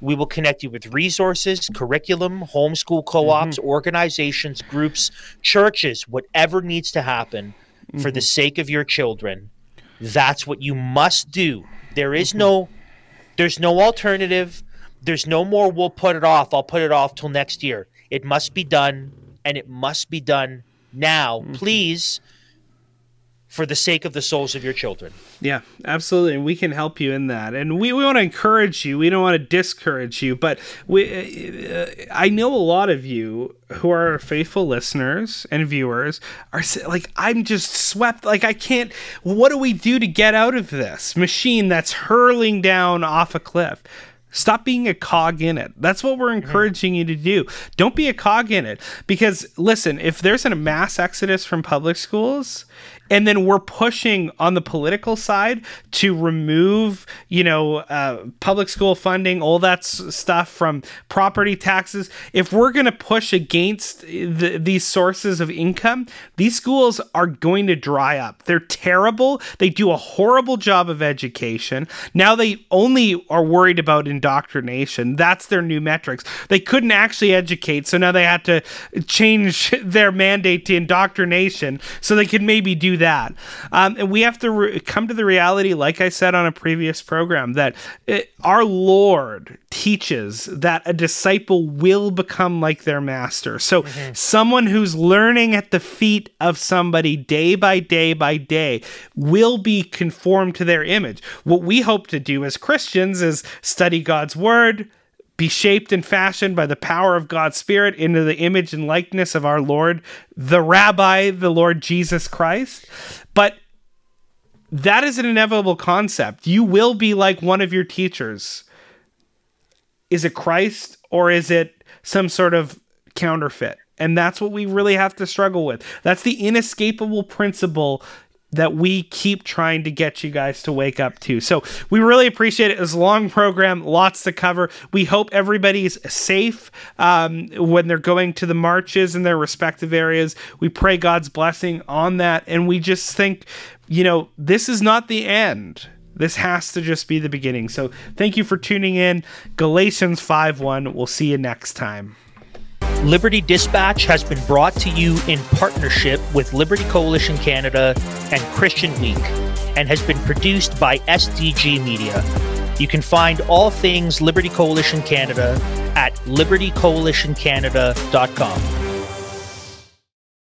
We will connect you with resources, curriculum, homeschool co-ops, mm-hmm. organizations, groups, churches, whatever needs to happen mm-hmm. for the sake of your children. That's what you must do. There is mm-hmm. no, there's no alternative. There's no more, we'll put it off. I'll put it off till next year. It must be done, and it must be done now. Mm-hmm. Please for the sake of the souls of your children. Yeah, absolutely. And we can help you in that. And we, we want to encourage you. We don't want to discourage you. But we, uh, I know a lot of you who are faithful listeners and viewers are like, I'm just swept. Like, I can't. What do we do to get out of this machine that's hurling down off a cliff? Stop being a cog in it. That's what we're encouraging you to do. Don't be a cog in it. Because, listen, if there's a mass exodus from public schools, and then we're pushing on the political side to remove, you know, uh, public school funding, all that s- stuff from property taxes. If we're going to push against the, these sources of income, these schools are going to dry up. They're terrible. They do a horrible job of education. Now they only are worried about indoctrination. That's their new metrics. They couldn't actually educate, so now they had to change their mandate to indoctrination so they could maybe do that. Um, and we have to re- come to the reality, like I said on a previous program, that it, our Lord teaches that a disciple will become like their master. So mm-hmm. someone who's learning at the feet of somebody day by day by day will be conformed to their image. What we hope to do as Christians is study God's word, be shaped and fashioned by the power of God's Spirit into the image and likeness of our Lord, the Rabbi, the Lord Jesus Christ. But that is an inevitable concept. You will be like one of your teachers. Is it Christ or is it some sort of counterfeit? And that's what we really have to struggle with. That's the inescapable principle that we keep trying to get you guys to wake up to. So we really appreciate it. It's a long program, lots to cover. We hope everybody's safe um, when they're going to the marches in their respective areas. We pray God's blessing on that. And we just think, you know, this is not the end. This has to just be the beginning. So thank you for tuning in. Galatians five one. We'll see you next time. Liberty Dispatch has been brought to you in partnership with Liberty Coalition Canada and Christian Week, and has been produced by S D G Media. You can find all things Liberty Coalition Canada at liberty coalition canada dot com.